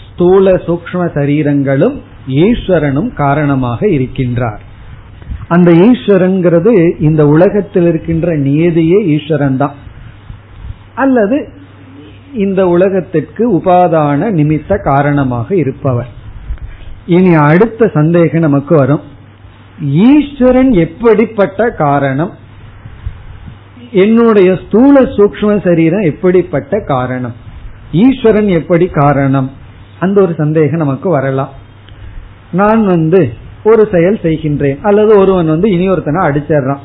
ஸ்தூல சூக்ஷ்ம சரீரங்களும் ஈஸ்வரனும் காரணமாக இருக்கின்றார். அந்த ஈஸ்வரன்கிறது இந்த உலகத்தில் இருக்கின்ற நியதியே ஈஸ்வரன் தான், அல்லது இந்த உலகத்திற்கு உபாதான நிமித்த காரணமாக இருப்பவர். இனி அடுத்த சந்தேகம் நமக்கு வரும், ஈஸ்வரன் எப்படிப்பட்ட காரணம், என்னுடைய ஸ்தூல சூக்ஷ்ம சரீரம் எப்படிப்பட்ட காரணம், ஈஸ்வரன் எப்படி காரணம், அந்த ஒரு சந்தேகம் நமக்கு வரலாம். நான் வந்து ஒரு செயல் செய்கின்றேன் அல்லது ஒருவன் வந்து இனி ஒருத்தனை அடிச்சிடறான்.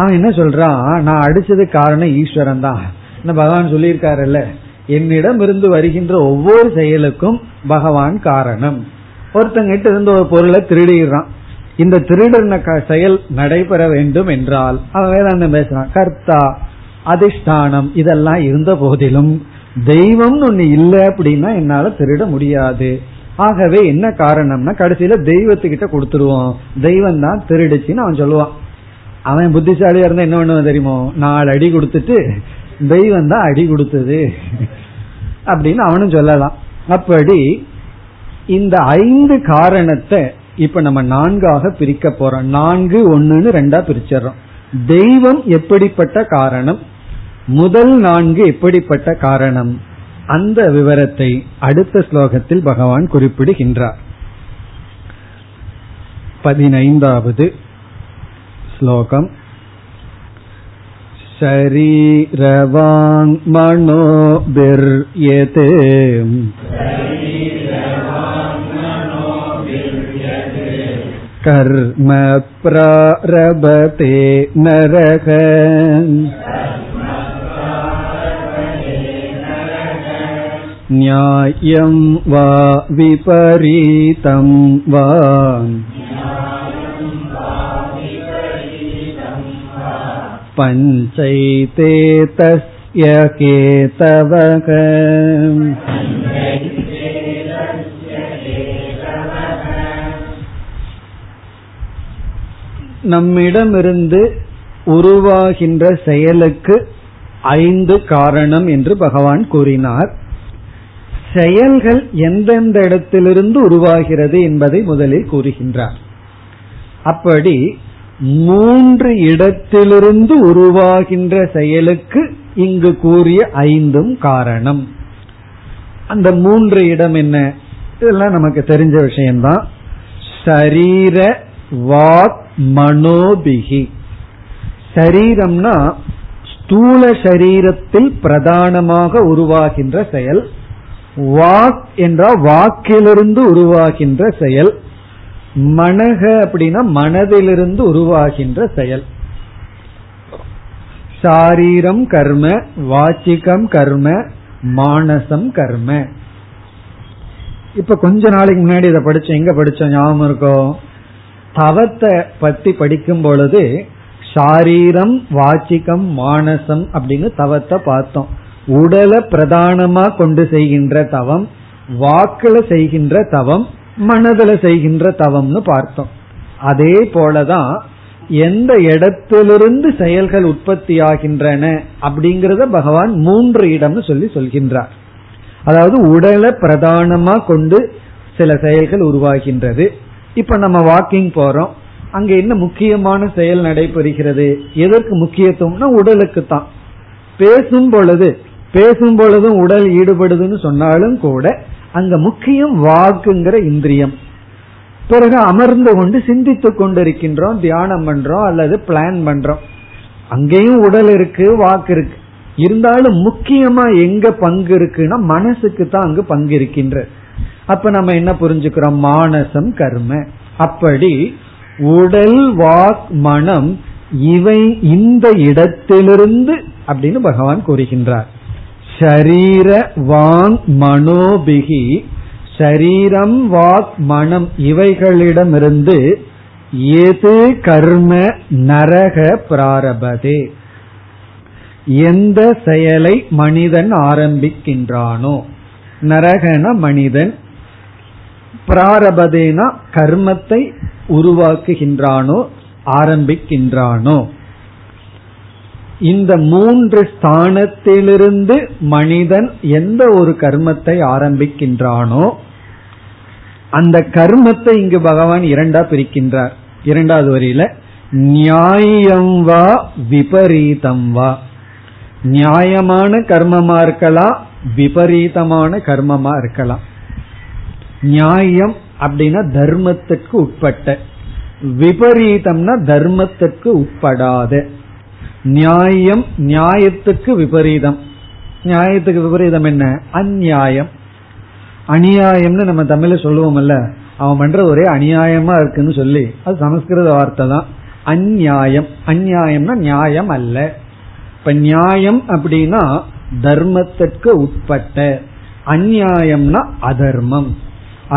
அவன் என்ன சொல்றான், நான் அடிச்சதுக்கு காரணம் ஈஸ்வரன் தான் பகவான் சொல்லியிருக்காருல்ல, என்னிடம் இருந்து வருகின்ற ஒவ்வொரு செயலுக்கும் பகவான் காரணம். ஒருத்தங்கிட்ட இருந்து ஒரு பொருளை திருடிடுறான், இந்த திருடன செயல் நடைபெற வேண்டும் என்றால் அவன் வேதாந்தம் பேசுறான், கர்த்தா அதிஷ்டானம் இதெல்லாம் இருந்த போதிலும் தெய்வம்னு ஒண்ணு இல்லை அப்படின்னா என்னால திருட முடியாது, ஆகவே என்ன காரணம்னா கடைசியில தெய்வத்துக்கிட்ட கொடுத்துருவோம், தெய்வம் தான் திருடுச்சுன்னு அவன் சொல்லுவான். அவன் புத்திசாலியா இருந்தா என்ன பண்ணுவான் தெரியுமோ, நாலு அடி கொடுத்துட்டு தெய்வம் தான் அடி கொடுத்தது அப்படின்னு அவனும் சொல்லலாம். அப்படி இந்த ஐந்து காரணத்தை இப்ப நம்ம நான்காக பிரிக்க போறோம். நான்கு ஒண்ணுன்னு ரெண்டா பிரிச்சறோம். தெய்வம் எப்படிப்பட்ட காரணம், முதல் நான்கு எப்படிப்பட்ட காரணம், அந்த விவரத்தை அடுத்த ஸ்லோகத்தில் பகவான் குறிப்பிடுகின்றார். பதினைந்தாவது ஸ்லோகம். சரீரவாங் மனோபிர்யதே கர்ம ப்ராரபதே நரக. நியாயம் வா விபரீதம் வா பஞ்சைதே தஸ்ய கேதவக. நம்மிடமிருந்து உருவாகின்ற செயலுக்கு ஐந்து காரணம் என்று பகவான் கூறினார். செயல்கள் எந்தெந்த இடத்திலிருந்து உருவாகிறது என்பதை முதலில் கூறுகின்றார். அப்படி மூன்று இடத்திலிருந்து உருவாகின்ற செயலுக்கு இங்கு கூறிய ஐந்தும் காரணம். அந்த மூன்று இடம் என்ன, இதெல்லாம் நமக்கு தெரிஞ்ச விஷயம்தான். சரீர வாக் மனோபிகி. சரீரம்னா ஸ்தூல சரீரத்தில் பிரதானமாக உருவாகின்ற செயல். வாக் என்றால் வாக்கிலிருந்து உருவாகின்ற செயல். மனக அப்படின்னா மனதிலிருந்து உருவாகின்ற செயல். சாரீரம் கர்ம, வாச்சிகம் கர்ம, மானசம் கர்ம. இப்ப கொஞ்ச நாளைக்கு முன்னாடி இதை படிச்சோம். எங்க படிச்சோம் ஞாபகம் இருக்கோம்? தவத்தை பத்தி படிக்கும் பொழுது சாரீரம் வாச்சிகம் மானசம் அப்படின்னு தவத்தை பார்த்தோம். உடலை பிரதானமா கொண்டு செய்கின்ற தவம், வாக்குல செய்கின்ற தவம், மனதில் செய்கின்ற தவம்னு பார்த்தோம். அதே போலதான் எந்த இடத்திலிருந்து செயல்கள் உற்பத்தி ஆகின்றன அப்படிங்கறத பகவான் மூன்று இடம்னு சொல்லி சொல்கின்றார். அதாவது உடலை பிரதானமா கொண்டு சில செயல்கள் உருவாகின்றது. இப்ப நம்ம வாக்கிங் போறோம், அங்க என்ன முக்கியமான செயல் நடைபெறுகிறது, எதற்கு முக்கியத்துவம்னா உடலுக்கு தான். பேசும் பொழுது பேசும் பொழுதும் உடல் ஈடுபடுதுன்னு சொன்னாலும் கூட அங்க முக்கியம் வாக்குங்கிற இந்திரியம். பிறகு அமர்ந்து கொண்டு சிந்தித்துக் கொண்டிருக்கின்றோம், தியானம் பண்றோம் அல்லது பிளான் பண்றோம், அங்கேயும் உடல் இருக்கு வாக்கு இருக்கு. இருந்தாலும் முக்கியமா எங்க பங்கு இருக்குன்னா மனசுக்கு தான் அங்கு பங்கு இருக்கின்ற. அப்ப நம்ம என்ன புரிஞ்சுக்கிறோம், மானசம் கர்ம. அப்படி உடல் வாக் மனம் இவை இந்த இடத்திலிருந்து அப்படின்னு பகவான் கூறுகின்றார். ஷரீர வாங் மனோபிகி, ஷரீரம் வாக் மனம் இவைகளிடமிருந்து எது கர்ம நரக பிராரபதே, எந்த செயலை மனிதன் ஆரம்பிக்கின்றானோ, நரகன மனிதன், பிராரபதேனா கர்மத்தை உருவாக்குகின்றானோ ஆரம்பிக்கின்றானோ, இந்த மூன்று ஸ்தானத்திலிருந்து மனிதன் எந்த ஒரு கர்மத்தை ஆரம்பிக்கின்றானோ அந்த கர்மத்தை இங்கு பகவான் இரண்டா பிரிக்கின்றார். இரண்டாவது வரியில நியாயம் வா விபரீதம் வா, நியாயமான கர்மமா இருக்கலாம் விபரீதமான கர்மமா இருக்கலாம். நியாயம் அப்படின்னா தர்மத்துக்கு உட்பட்ட, விபரீதம்னா தர்மத்துக்கு உட்படாத. நியாயம் நியாயத்துக்கு விபரீதம், நியாயத்துக்கு விபரீதம் என்ன, அந்நியாயம். அநியாயம்னு நம்ம தமிழ்ல சொல்லுவோம்ல, அவன் பண்ற ஒரே அநியாயமா இருக்குன்னு சொல்லி, அது சமஸ்கிருத வார்த்தை தான் அந்நியாயம். அந்நியாயம்னா நியாயம் அல்ல. இப்ப நியாயம் அப்படின்னா தர்மத்திற்கு உட்பட்ட, அந்நியாயம்னா அதர்மம்.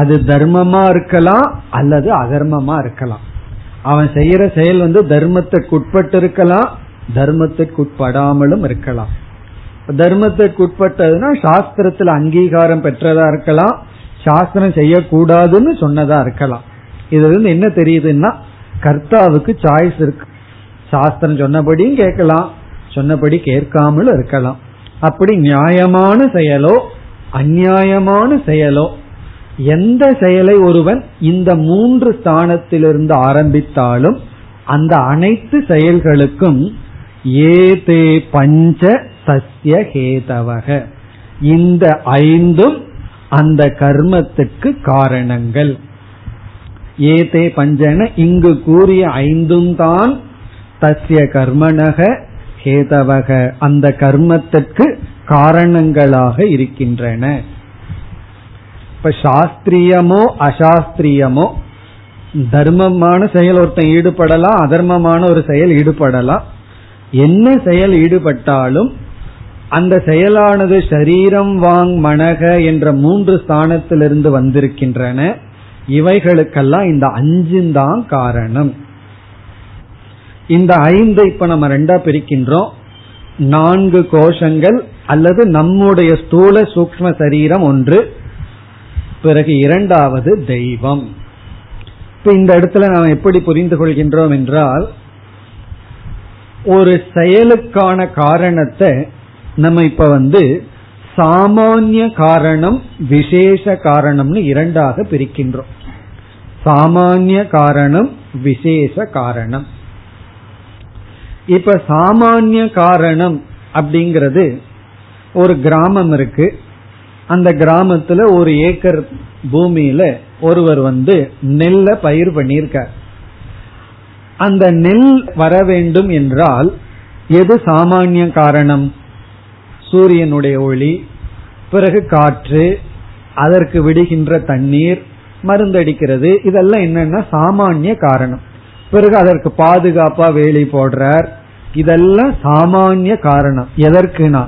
அது தர்மமா இருக்கலாம் அல்லது அதர்மமா இருக்கலாம். அவன் செய்யற செயல் வந்து தர்மத்திற்குட்பட்டு இருக்கலாம், தர்மத்திற்குட்படாமலும் இருக்கலாம். தர்மத்திற்குட்பட்டதுன்னா சாஸ்திரத்துல அங்கீகாரம் பெற்றதா இருக்கலாம், சாஸ்திரம் செய்யக்கூடாதுன்னு சொன்னதா இருக்கலாம். இதுல இருந்து என்ன தெரியுதுன்னா கர்த்தாவுக்கு சாய்ஸ் இருக்கு. சாஸ்திரம் சொன்னபடியும் கேட்கலாம், சொன்னபடி கேட்காமல் இருக்கலாம். அப்படி நியாயமான செயலோ அந்நியாயமான செயலோ, எந்த செயலை ஒருவன் இந்த மூன்று ஸ்தானத்திலிருந்து ஆரம்பித்தாலும் அந்த அனைத்து செயல்களுக்கும் ஏதே பஞ்ச தஸ்ய ஹேதவக, இந்த ஐந்தும் அந்த கர்மத்துக்கு காரணங்கள். ஏதே பஞ்சன இங்கு கூறிய ஐந்தும் தான் தஸ்ய கர்மணக ஹேதவக, அந்த கர்மத்திற்கு காரணங்களாக இருக்கின்றன. இப்ப சாஸ்திரியமோ அசாஸ்திரியமோ, தர்மமான செயல் ஒருத்தன் ஈடுபடலாம், அதர்மமான ஒரு செயல் ஈடுபடலாம். என்ன செயல் ஈடுபட்டாலும் அந்த செயலானது சரீரம் வாங் மனக என்ற மூன்று ஸ்தானத்திலிருந்து வந்திருக்கின்றன. இவைகளுக்கெல்லாம் இந்த அஞ்சுதான் காரணம். இந்த ஐந்து இப்ப நம்ம ரெண்டா பிரிக்கின்றோம். நான்கு கோஷங்கள் அல்லது நம்முடைய ஸ்தூல சூக்ஷ்ம சரீரம் ஒன்று, பிறகு இரண்டாவது தெய்வம். இப்ப இந்த இடத்துல நாம் எப்படி புரிந்து கொள்கின்றோம் என்றால், ஒரு செயலுக்கான காரணத்தை நம்ம இப்ப வந்து சாமானிய காரணம் விசேஷ காரணம்னு இரண்டாக பிரிக்கின்றோம். சாமானிய காரணம் விசேஷ காரணம். இப்ப சாமானிய காரணம் அப்படிங்கிறது, ஒரு கிராமம் இருக்கு, அந்த கிராமத்துல ஒரு ஏக்கர் பூமியில ஒருவர் வந்து நெல்லை பயிர் பண்ணியிருக்கார். அந்த நெல் வர வேண்டும் என்றால் எது சாமானிய காரணம்? சூரியனுடைய ஒளி, பிறகு காற்று, அதற்கு விடுகின்ற தண்ணீர், மருந்தடிக்கிறது, இதெல்லாம் என்னன்னா சாமானிய காரணம். பிறகு அதற்கு பாதுகாப்பா வேலி போடுறார், இதெல்லாம் சாமானிய காரணம். எதற்குனா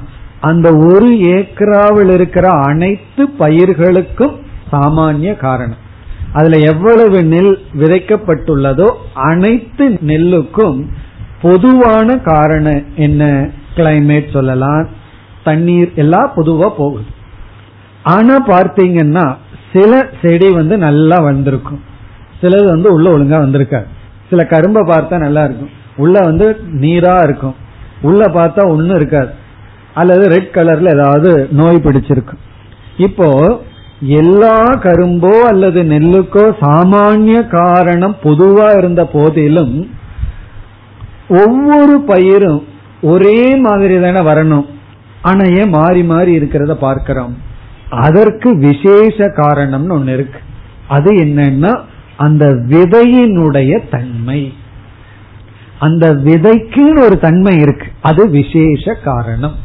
அந்த ஒரு ஏக்கராவில் இருக்கிற அனைத்து பயிர்களுக்கும் சாமானிய காரணம். அதுல எவ்வளவு நெல் விதைக்கப்பட்டுள்ளதோ அனைத்து நெல்லுக்கும் பொதுவான காரணம் என்ன? கிளைமேட் சொல்லலாம், தண்ணீர் எல்லாம் பொதுவா போகுது. ஆனா பார்த்தீங்கன்னா சில செடி வந்து நல்லா வந்திருக்கும், சிலது வந்து உள்ள ஒழுங்கா வந்திருக்காது. சில கரும்பை பார்த்தா நல்லா இருக்கும், உள்ள வந்து நீரா இருக்கும், உள்ள பார்த்தா ஒன்னும் இருக்காது, அல்லது ரெட் கலர்ல ஏதாவது நோய் பிடிச்சிருக்கும். இப்போ எல்லா கரும்போ அல்லது நெல்லுக்கோ சாமானிய காரணம் பொதுவா இருந்த போதிலும் ஒவ்வொரு பயிரும் ஒரே மாதிரி தானே வரணும். ஆனா ஏன் மாறி மாறி இருக்கிறத பார்க்கிறோம்? அதற்கு விசேஷ காரணம்னு ஒண்ணு இருக்கு. அது என்னன்னா அந்த விதையினுடைய தன்மை, அந்த விதைக்குன்னு ஒரு தன்மை இருக்கு, அது விசேஷ காரணம்.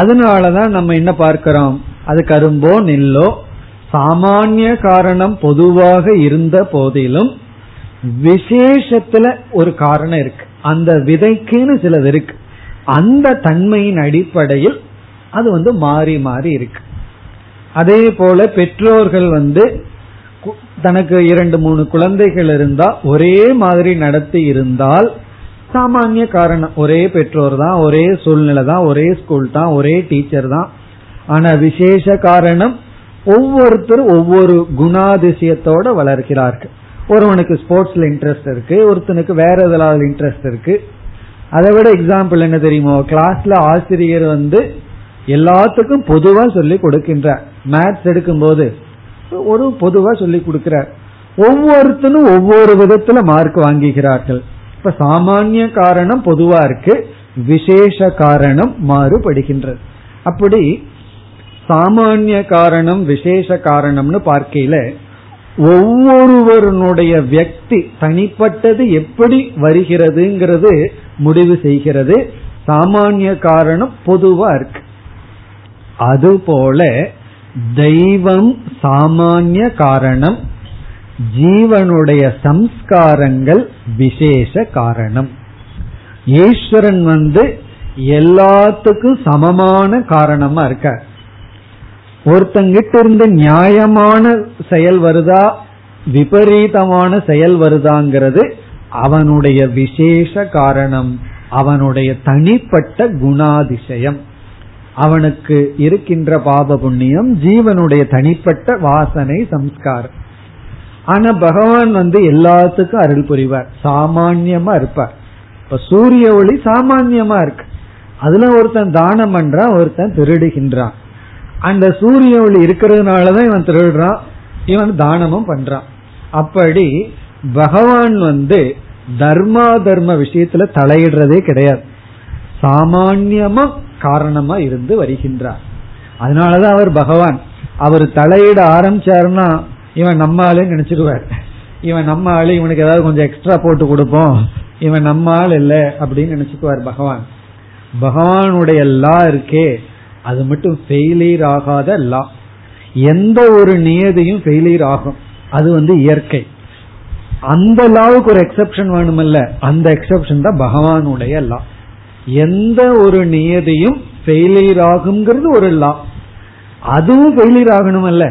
அதனாலதான் நம்ம என்ன பார்க்கிறோம், அது கரும்போ நெல்லோ சாமானிய காரணம் பொதுவாக இருந்த போதிலும் விசேஷத்துல ஒரு காரணம் இருக்கு, அந்த விதைக்குன்னு சிலது இருக்கு. அந்த தன்மையின் அடிப்படையில் அது வந்து மாறி மாறி இருக்கு. அதே போல பெற்றோர்கள் வந்து தனக்கு இரண்டு மூணு குழந்தைகள் இருந்தா ஒரே மாதிரி நடத்தி இருந்தால் சாமானிய காரணம், ஒரே பெற்றோர் தான், ஒரே சூழ்நிலை தான், ஒரே ஸ்கூல் தான், ஒரே டீச்சர் தான். ஆனா விசேஷ காரணம் ஒவ்வொருத்தரும் ஒவ்வொரு குணாதிசயத்தோட வளர்க்கிறார்கள். ஒருவனுக்கு ஸ்போர்ட்ஸ்ல இன்ட்ரெஸ்ட் இருக்கு, ஒருத்தனுக்கு வேற எதாவது இன்ட்ரெஸ்ட் இருக்கு. அதை விட எக்ஸாம்பிள் என்ன தெரியுமோ, கிளாஸ்ல ஆசிரியர் வந்து எல்லாத்துக்கும் பொதுவா சொல்லி கொடுக்கின்றார். மேத்ஸ் எடுக்கும் போது ஒரு பொதுவா சொல்லி கொடுக்கிறார். ஒவ்வொருத்தனும் ஒவ்வொரு விதத்துல மார்க் வாங்குகிறார்கள். இப்ப சாமானிய காரணம் பொதுவா இருக்கு, விசேஷ காரணம் மாறுபடுகின்றது. அப்படி சாமானிய காரணம் விசேஷ காரணம்னு பார்க்கையில ஒவ்வொருவருடைய வக்தி தனிப்பட்டது எப்படி வருகிறதுங்கிறது முடிவு செய்கிறது. சாமானிய காரணம் பொதுவா இருக்கு. அதுபோல தெய்வம் சாமானிய காரணம், ஜீவனுடைய சம்ஸ்காரங்கள் விசேஷ காரணம். ஈஸ்வரன் வந்து எல்லாத்துக்கும் சமமான காரணமா இருக்க. ஒருத்தங்கிட்ட இருந்து நியாயமான செயல் வருதா விபரீதமான செயல் வருதாங்கிறது அவனுடைய விசேஷ காரணம், அவனுடைய தனிப்பட்ட குணாதிசயம். அவனுக்கு இருக்கின்ற பாப புண்ணியம், ஜீவனுடைய தனிப்பட்ட வாசனை சம்ஸ்காரம். ஆனா பகவான் வந்து எல்லாத்துக்கும் அருள் புரிவார், சாமான்யமா இருப்பார். இப்ப சூரிய ஒளி சாமான்யமா இருக்கு, அதுல ஒருத்தன் தானம் பண்றான், ஒருத்தன் திருடுகின்றான். அந்த சூரிய ஒளி இருக்கிறதுனாலதான் இவன் திருடுறான், இவன் தானமும் பண்றான். அப்படி பகவான் வந்து தர்மா தர்ம விஷயத்துல தலையிடுறதே கிடையாது, சாமான்யமா காரணமா இருந்து வருகின்றார். அதனாலதான் அவர் பகவான். அவர் தலையிட ஆரம்பிச்சாருன்னா இவன் நம்ம ஆளுன்னு நினைச்சுக்குவார், இவன் நம்ம ஆளு, இவனுக்கு ஏதாவது கொஞ்சம் எக்ஸ்ட்ரா போட்டு கொடுப்போம், இவன் நம்ம ஆள் இல்லை அப்படின்னு நினைச்சுக்குவார் பகவான். பகவானுடைய லா இருக்கே அது மட்டும் ஃபெயிலியர் ஆகாத லா. எந்த ஒரு நியதியும் ஃபெயிலியர் ஆகும், அது வந்து இயற்கை. அந்த லாவுக்கு ஒரு எக்ஸப்ஷன் வேணுமில்ல, அந்த எக்ஸப்ஷன் தான் பகவானுடைய லா. எந்த ஒரு நியதியும் ஃபெயிலியர் ஆகுங்கிறது ஒரு லா, அதுவும் ஃபெயிலியர் ஆகணுமல்ல,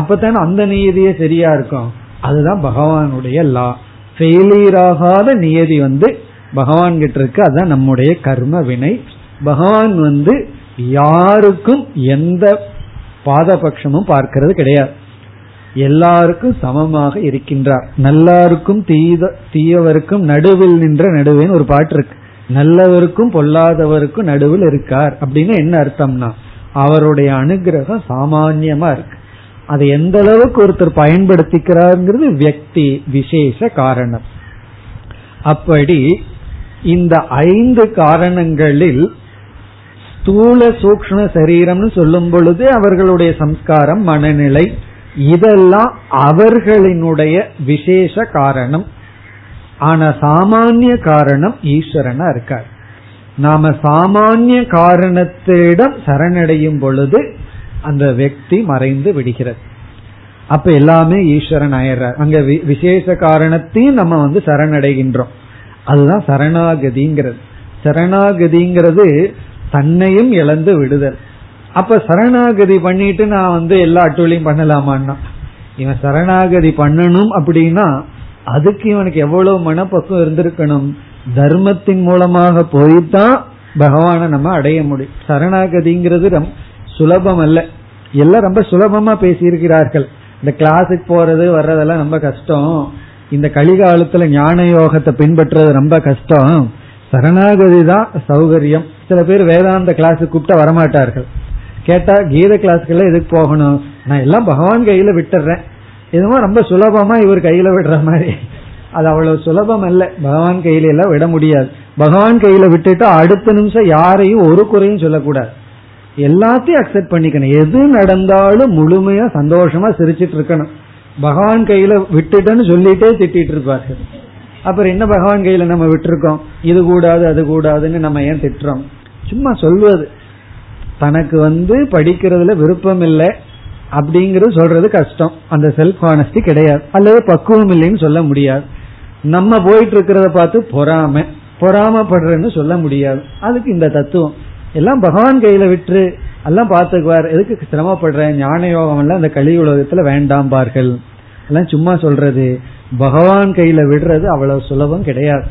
அப்பதானே அந்த நியதியே சரியா இருக்கும். அதுதான் பகவானுடைய லா. ஃபெயிலியர் ஆகாத நியதி வந்து பகவான் கிட்ட இருக்கு, அதுதான் நம்முடைய கர்ம வினை. பகவான் வந்து யாருக்கும் எந்த பாதபட்சமும் பார்க்கிறது கிடையாது, எல்லாருக்கும் சமமாக இருக்கின்றார். நல்லாருக்கும் தீயவருக்கும் நடுவில் நின்ற நடுவேன்னு ஒரு பாட்டு இருக்கு. நல்லவருக்கும் பொல்லாதவருக்கும் நடுவில் இருக்கார் அப்படின்னு என்ன அர்த்தம்னா அவருடைய அனுகிரகம் சாமான்யமா இருக்கு. அது எந்த அளவுக்கு ஒருத்தர் பயன்படுத்திக்கிறாருங்கிறது வியக்தி விசேஷ காரணம். அப்படி இந்த ஐந்து காரணங்களில் ஸ்தூல சூக்ஷ்ம சரீரம்னு சொல்லும் பொழுது அவர்களுடைய சம்ஸ்காரம் மனநிலை இதெல்லாம் அவர்களினுடைய விசேஷ காரணம். ஆனா சாமானிய காரணம் ஈஸ்வரனா இருக்கார். நாம சாமானிய காரணத்திடம் சரணடையும் பொழுது அந்த வக்தி மறைந்து விடுகிறது. அப்ப எல்லாமே ஈஸ்வரன் ஆயிடுறார். அங்க விசேஷ காரணத்தையும் நம்ம வந்து சரணடைகின்றோம், அதுதான் சரணாகதிங்கிறது. சரணாகதிங்கிறது தன்னையும் இழந்து விடுதல். அப்ப சரணாகதி பண்ணிட்டு நான் வந்து எல்லா அட்டூழியும் பண்ணலாமான்னா இவன் சரணாகதி பண்ணணும் அப்படின்னா அதுக்கு இவனுக்கு எவ்வளவு மனப்பக்குவம் இருந்திருக்கணும். தர்மத்தின் மூலமாக போய்தான் பகவானை நம்ம அடைய முடியும். சரணாகதிங்கிறது ரொம்ப சுலபம் அல்ல. எல்லாம் ரொம்ப சுலபமா பேசியிருக்கிறார்கள், இந்த கிளாஸுக்கு போறது வர்றதெல்லாம் ரொம்ப கஷ்டம், இந்த கலிகாலத்துல ஞான யோகத்தை பின்பற்றுறது ரொம்ப கஷ்டம், சரணாகதி தான் சௌகரியம். சில பேர் வேதாந்த கிளாஸுக்கு கூப்பிட்டா வரமாட்டார்கள், கேட்டா கீத கிளாஸ்க்குள்ள எதுக்கு போகணும், நான் எல்லாம் பகவான் கையில விட்டுறேன், இதுமா ரொம்ப சுலபமா இவர் கையில விடுற மாதிரி. அது அவ்வளவு சுலபம் அல்ல, பகவான் கையில எல்லாம் விட முடியாது. பகவான் கையில விட்டுட்டா அடுத்த நிமிஷம் யாரையும் ஒரு குறையும் சொல்லக்கூடாது, எல்லாத்தையும் அக்செப்ட் பண்ணிக்கணும், எது நடந்தாலும் முழுமையா சந்தோஷமா சிரிச்சிட்டு இருக்கணும். பகவான் கையில விட்டுட்டேன்னு சொல்லிட்டே திட்டிட்டு இருப்பார்கள். அப்புறம் என்ன பகவான் கையில நம்ம விட்டுருக்கோம், இது கூடாது அது கூடாதுன்னு நம்ம ஏன் திட்டுறோம்? சும்மா சொல்வது, தனக்கு வந்து படிக்கிறதுல விருப்பம் இல்லை அப்படிங்கறது சொல்றது கஷ்டம், அந்த செல்ஃப் கான்ஸ்டி கிடையாது, அல்லது பக்குவம் இல்லைன்னு சொல்ல முடியாது. நம்ம போயிட்டு இருக்கிறத பார்த்து பொறாம பொறாமப்படுறேன்னு சொல்ல முடியாது. அதுக்கு இந்த தத்துவம் எல்லாம் பகவான் கையில விட்டு எல்லாம் பாத்துக்குவார், எதுக்கு சிரமப்படுற, ஞான யோகம் எல்லாம் இந்த கலி உலகத்துல வேண்டாம் பார்கள், எல்லாம் சும்மா சொல்றது. பகவான் கையில விடுறது அவ்வளவு சுலபம் கிடையாது,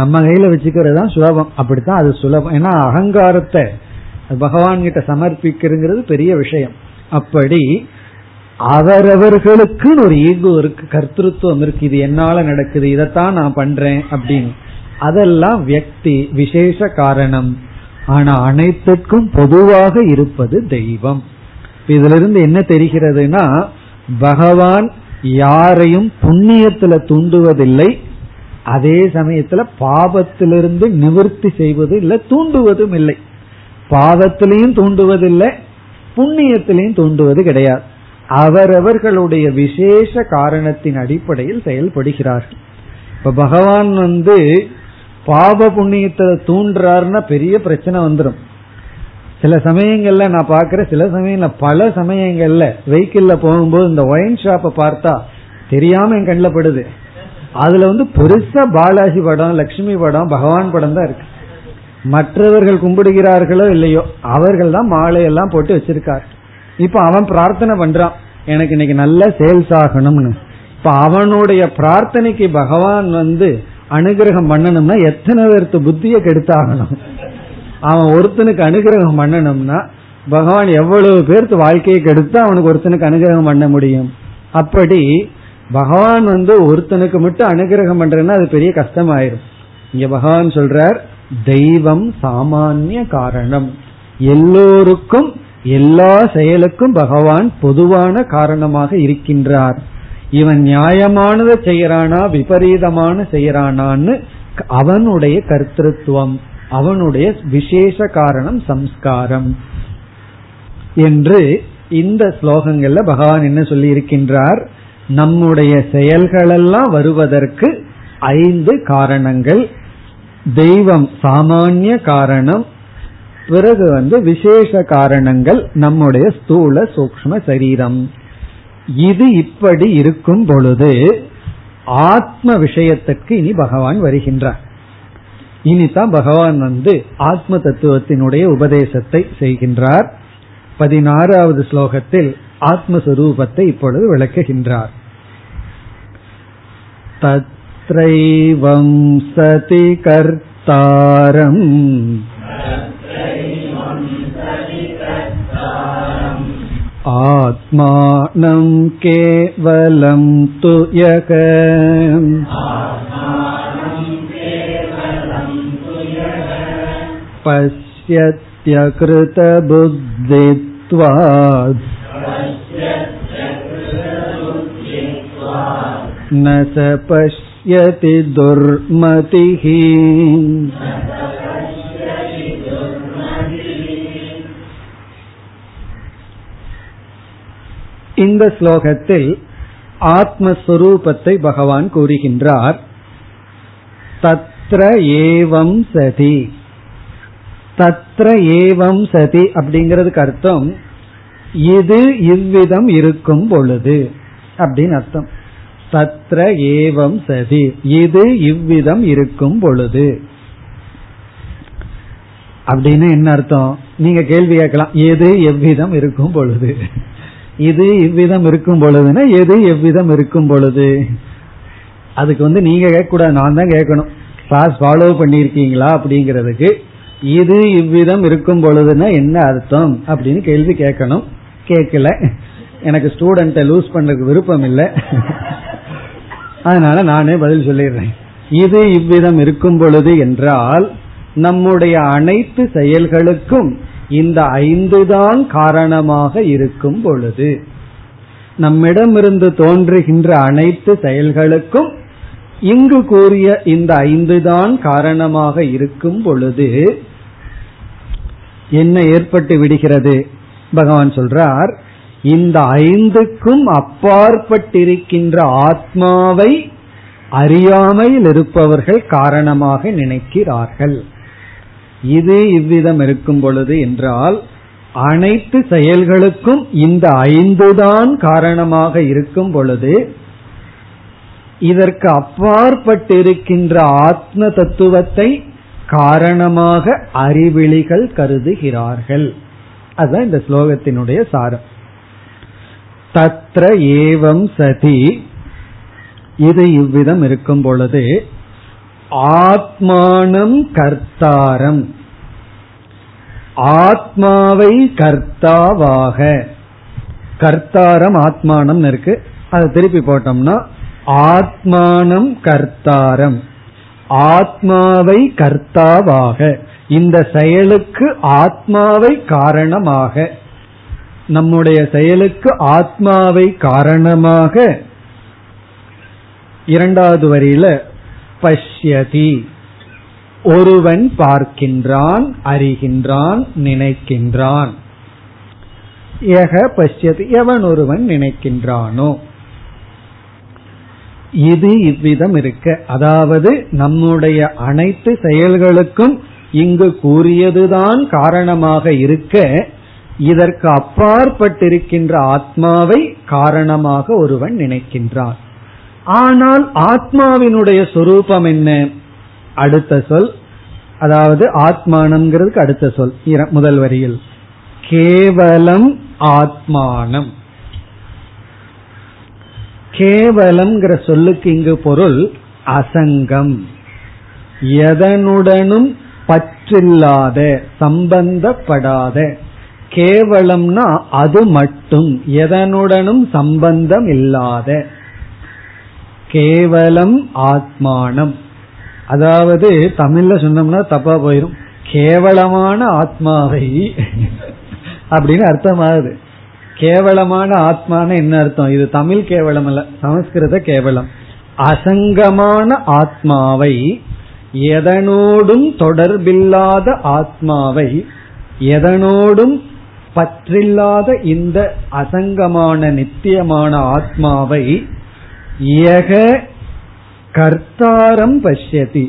நம்ம கையில வச்சுக்கிறது தான் சுலபம். அப்படித்தான் அது சுலபம், ஏன்னா அகங்காரத்தை பகவான் கிட்ட சமர்ப்பிக்கிறது பெரிய விஷயம். அப்படி அவரவர்களுக்குன்னு ஒரு ஈகோ இருக்கு, கர்த்திருவம் இருக்கு, இது என்னால நடக்குது, இதத்தான் நான் பண்றேன் அப்படின்னு. அதெல்லாம் வியக்தி விசேஷ காரணம். ஆனா அனைத்துக்கும் பொதுவாக இருப்பது தெய்வம். இதுல இருந்து என்ன தெரிகிறதுனா பகவான் யாரையும் புண்ணியத்துல தூண்டுவதில்லை, அதே சமயத்துல பாவத்திலிருந்து நிவர்த்தி செய்வது இல்லை, தூண்டுவதும் இல்லை. பாவத்திலையும் தூண்டுவதில்லை, புண்ணியத்திலையும் தூண்டுவது கிடையாது. அவரவர்களுடைய விசேஷ காரணத்தின் அடிப்படையில் செயல்படுகிறார்கள். இப்ப பகவான் வந்து பாப புண்ணியத்தை தூண்டுறாருன்னா பெரிய பிரச்சனை வந்துடும். சில சமயங்கள்ல நான் பாக்கிறேன், சில சமயங்கள்ல பல சமயங்கள்ல வெஹிக்கிள்ல போகும்போது இந்த ஒயின் ஷாப்பை பார்த்தா தெரியாம என் கண்ணில் படுது. அதுல வந்து பெருசா பாலாஜி படம், லட்சுமி படம், பகவான் படம் தான் இருக்கு. மற்றவர்கள் கும்பிடுகிறார்களோ இல்லையோ அவர்கள் தான் மாலையெல்லாம் போட்டு வச்சிருக்காரு. இப்ப அவன் பிரார்த்தனை பண்றான், எனக்கு இன்னைக்கு நல்ல சேல்ஸ் ஆகணும்னு. இப்ப அவனுடைய பிரார்த்தனைக்கு பகவான் வந்து அனுகிரகம் பண்ணணும்னா எத்தனை பேருக்கு புத்தியை கெடுத்தாகணும். அவன் ஒருத்தனுக்கு அனுகிரகம் பண்ணணும்னா பகவான் எவ்வளவு பேருக்கு வாழ்க்கையை கெடுத்து அவனுக்கு ஒருத்தனுக்கு அனுகிரகம் பண்ண முடியும்? அப்படி பகவான் வந்து ஒருத்தனுக்கு மட்டும் அனுகிரகம் பண்றதுன்னா அது பெரிய கஷ்டமாயிரும். இங்க பகவான் சொல்றார், தெய்வம் சாமானிய காரணம், எல்லோருக்கும் எல்லா செயலுக்கும் பகவான் பொதுவான காரணமாக இருக்கின்றார். இவன் நியாயமானதை செய்யறானா விபரீதமான செய்யறானான்னு அவனுடைய கர்த்தத்துவம், அவனுடைய விசேஷ காரணம் சம்ஸ்காரம் என்று இந்த ஸ்லோகங்கள்ல பகவான் என்ன சொல்லி இருக்கின்றார்? நம்முடைய செயல்களெல்லாம் வருவதற்கு ஐந்து காரணங்கள். தெய்வம் சாமானிய காரணம், பிறகு வந்து விசேஷ காரணங்கள் நம்முடைய ஸ்தூல சூக்ஷ்ம சரீரம். இது இப்படி இருக்கும் பொழுது ஆத்ம விஷயத்துக்கு இனி பகவான் வருகின்றார். இனிதான் பகவான் வந்து ஆத்ம தத்துவத்தினுடைய உபதேசத்தை செய்கின்றார். பதினாறாவது ஸ்லோகத்தில் ஆத்மஸ்வரூபத்தை இப்பொழுது விளக்குகின்றார். தத்ரைவம் சதி கர்த்தாரம் ஆத்மானம் கேவலம் துயக பஸ்யத்யக்ருத புத்தித்வாத் ந ச பஷ்யதி துர்மதிஹி. இந்த ஸ்லோகத்தில் ஆத்மஸ்வரூபத்தை பகவான் கூறுகின்றார். தத்ர ஏவம் சதி, தத்ர ஏவம் சதி அப்படிங்கிறதுக்கு அர்த்தம் இது இவ்விதம் இருக்கும் பொழுது அப்படின்னு அர்த்தம். தத்ர ஏவம் சதி, இது இவ்விதம் இருக்கும் பொழுது அப்படின்னு என்ன அர்த்தம்? நீங்க கேள்வி கேட்கலாம், எது எவ்விதம் இருக்கும் பொழுது? இது எவ்விதம் இருக்கும் பொழுதுன்னா எது எவ்விதம் இருக்கும் பொழுது? அதுக்கு வந்து நீங்க கேட்கக்கூடாது, நான் தான் கேட்கணும். கிளாஸ் ஃபாலோ பண்ணிருக்கீங்களா அப்படிங்கிறதுக்கு இது இவ்விதம் இருக்கும் பொழுதுன்னா என்ன அர்த்தம் அப்படின்னு கேள்வி கேட்கணும். கேட்கல, எனக்கு ஸ்டூடெண்ட்டை லூஸ் பண்றதுக்கு விருப்பம் இல்லை, அதனால நானே பதில் சொல்லிடுறேன். இது இவ்விதம் இருக்கும் பொழுது என்றால் நம்முடைய அனைத்து செயல்களுக்கும் இந்த ஐந்துதான் காரணமாக இருக்கும் பொழுது, நம்மிடமிருந்து தோன்றுகின்ற அனைத்து செயல்களுக்கும் இங்கு கூறிய இந்த ஐந்துதான் காரணமாக இருக்கும் பொழுது என்ன ஏற்பட்டு விடுகிறது? பகவான் சொல்றார், இந்த ஐந்துக்கும் அப்பாற்பட்டிருக்கின்ற ஆத்மாவை அறியாமையில் இருப்பவர்கள் காரணமாக நினைக்கிறார்கள். இது இவ்விதம் இருக்கும் பொழுது என்றால் அனைத்து செயல்களுக்கும் இந்த ஐந்துதான் காரணமாக இருக்கும் பொழுது இதற்கு அப்பாற்பட்டிருக்கின்ற ஆத்ம தத்துவத்தை காரணமாக அறிவிலிகள் கருதுகிறார்கள். அதுதான் இந்த ஸ்லோகத்தினுடைய சாரம். தத்ர ஏவம் சதி, இது இவ்விதம் இருக்கும் பொழுது ஆத்மானம் கர்த்தாரம், ஆத்மாவை கர்த்தாவாக, கர்த்தாரம் ஆத்மானம் இருக்கு, அதை திருப்பி போட்டோம்னா ஆத்மானம் கர்த்தாரம், ஆத்மாவை கர்த்தாவாக, இந்த செயலுக்கு ஆத்மாவை காரணமாக, நம்முடைய செயலுக்கு ஆத்மாவை காரணமாக. இரண்டாவது வரியில பஷ்யதி, ஒருவன் பார்க்கின்றான், அறிகின்றான், நினைக்கின்றான். ஏக பஷ்யதி, எவன் ஒருவன் நினைக்கின்றானோ. இது இவ்விதம் இருக்க, அதாவது நம்முடைய அனைத்து செயல்களுக்கும் இங்கு கூறியதுதான் காரணமாக இருக்க, இதற்கு அப்பாற்பட்டிருக்கின்ற ஆத்மாவை காரணமாக ஒருவன் நினைக்கின்றான். ஆனால் ஆத்மாவினுடைய சொரூபம் என்ன? அடுத்த சொல், அதாவது ஆத்மானம்ங்கிறதுக்கு அடுத்த சொல் முதல் வரியில் கேவலம் ஆத்மானம். கேவலம்ங்கிற சொல்லுக்கு இங்கு பொருள் அசங்கம், எதனுடனும் பற்றில்லாத, சம்பந்தப்படாத. கேவலம்னா அது மட்டும், எதனுடனும் சம்பந்தம் இல்லாத. கேவலம் ஆத்மானம், அதாவது தமிழ்ல சொன்னோம்னா தப்பா போயிடும், கேவலமான ஆத்மாவை அப்படின்னு அர்த்தம் ஆகுது. கேவலமான ஆத்மான என்ன அர்த்தம்? இது தமிழ் கேவலம் அல்ல, சமஸ்கிருத கேவலம். அசங்கமான ஆத்மாவை, எதனோடும் தொடர்பில்லாத ஆத்மாவை, எதனோடும் பற்றில்லாத இந்த அசங்கமான நித்தியமான ஆத்மாவை கர்த்தாரம் பஷ்யதி,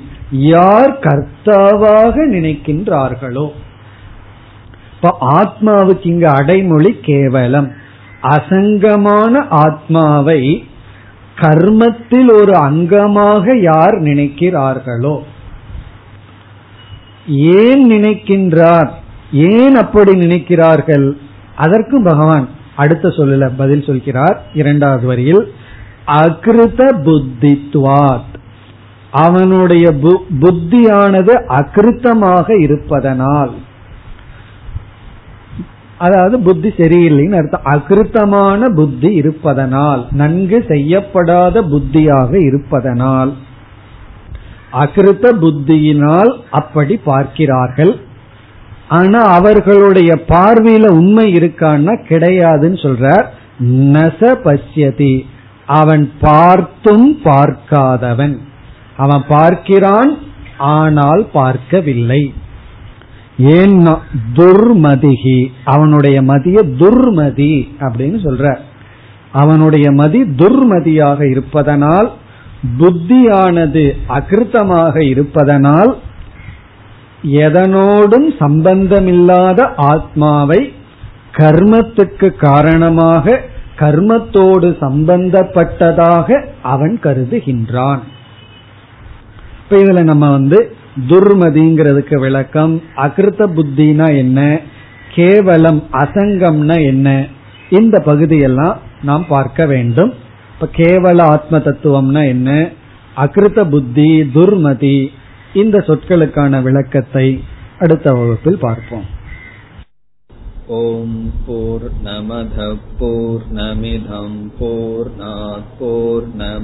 யார் கர்த்தாவாக நினைக்கின்றார்களோ. இப்ப ஆத்மாவுக்கு இங்க அடைமொழி கேவலம். அசங்கமான ஆத்மாவை கர்மத்தில் ஒரு அங்கமாக யார் நினைக்கிறார்களோ. ஏன் நினைக்கின்றார், ஏன் அப்படி நினைக்கிறார்கள்? அதற்கு பகவான் அடுத்த சொல்லல பதில் சொல்கிறார் இரண்டாவது வரியில். அகிருத புத்தித்வாத், அவனுடைய புத்தியானது அகிருத்தமாக இருப்பதனால், அதாவது புத்தி சரியில்லைன்னு அர்த்தம். அகிருத்தமான புத்தி இருப்பதனால், நன்கு செய்யப்படாத புத்தியாக இருப்பதனால், அகிருத்த புத்தியினால் அப்படி பார்க்கிறார்கள். ஆனா அவர்களுடைய பார்வையில உண்மை இருக்கான்னா கிடையாதுன்னு சொல்றார். நச பஷ்யதி, அவன் பார்த்தும் பார்க்காதவன். அவன் பார்க்கிறான் ஆனால் பார்க்கவில்லை. ஏன்னா துர்மதிகி, அவனுடைய மதிய துர்மதி அப்படின்னு சொல்ற. அவனுடைய மதி துர்மதியாக இருப்பதனால், புத்தியானது அகிருத்தமாக இருப்பதனால், எதனோடும் சம்பந்தமில்லாத ஆத்மாவை கர்மத்துக்கு காரணமாக கர்மத்தோடு சம்பந்தப்பட்டதாக அவன் கருதுகின்றான். இப்ப இதுல நம்ம வந்து துர்மதிங்கிறதுக்கு விளக்கம், அகிருத்த புத்தினா என்ன, கேவலம் அசங்கம்னா என்ன, இந்த பகுதியெல்லாம் நாம் பார்க்க வேண்டும். இப்ப கேவல ஆத்ம தத்துவம்னா என்ன, அகிருத்த புத்தி, துர்மதி, இந்த சொற்களுக்கான விளக்கத்தை அடுத்த வகுப்பில் பார்ப்போம். ஓம் பூர்ணமதః பூர்ணமிதம் பூர்ணாத் பூர்ணமுதச்யதே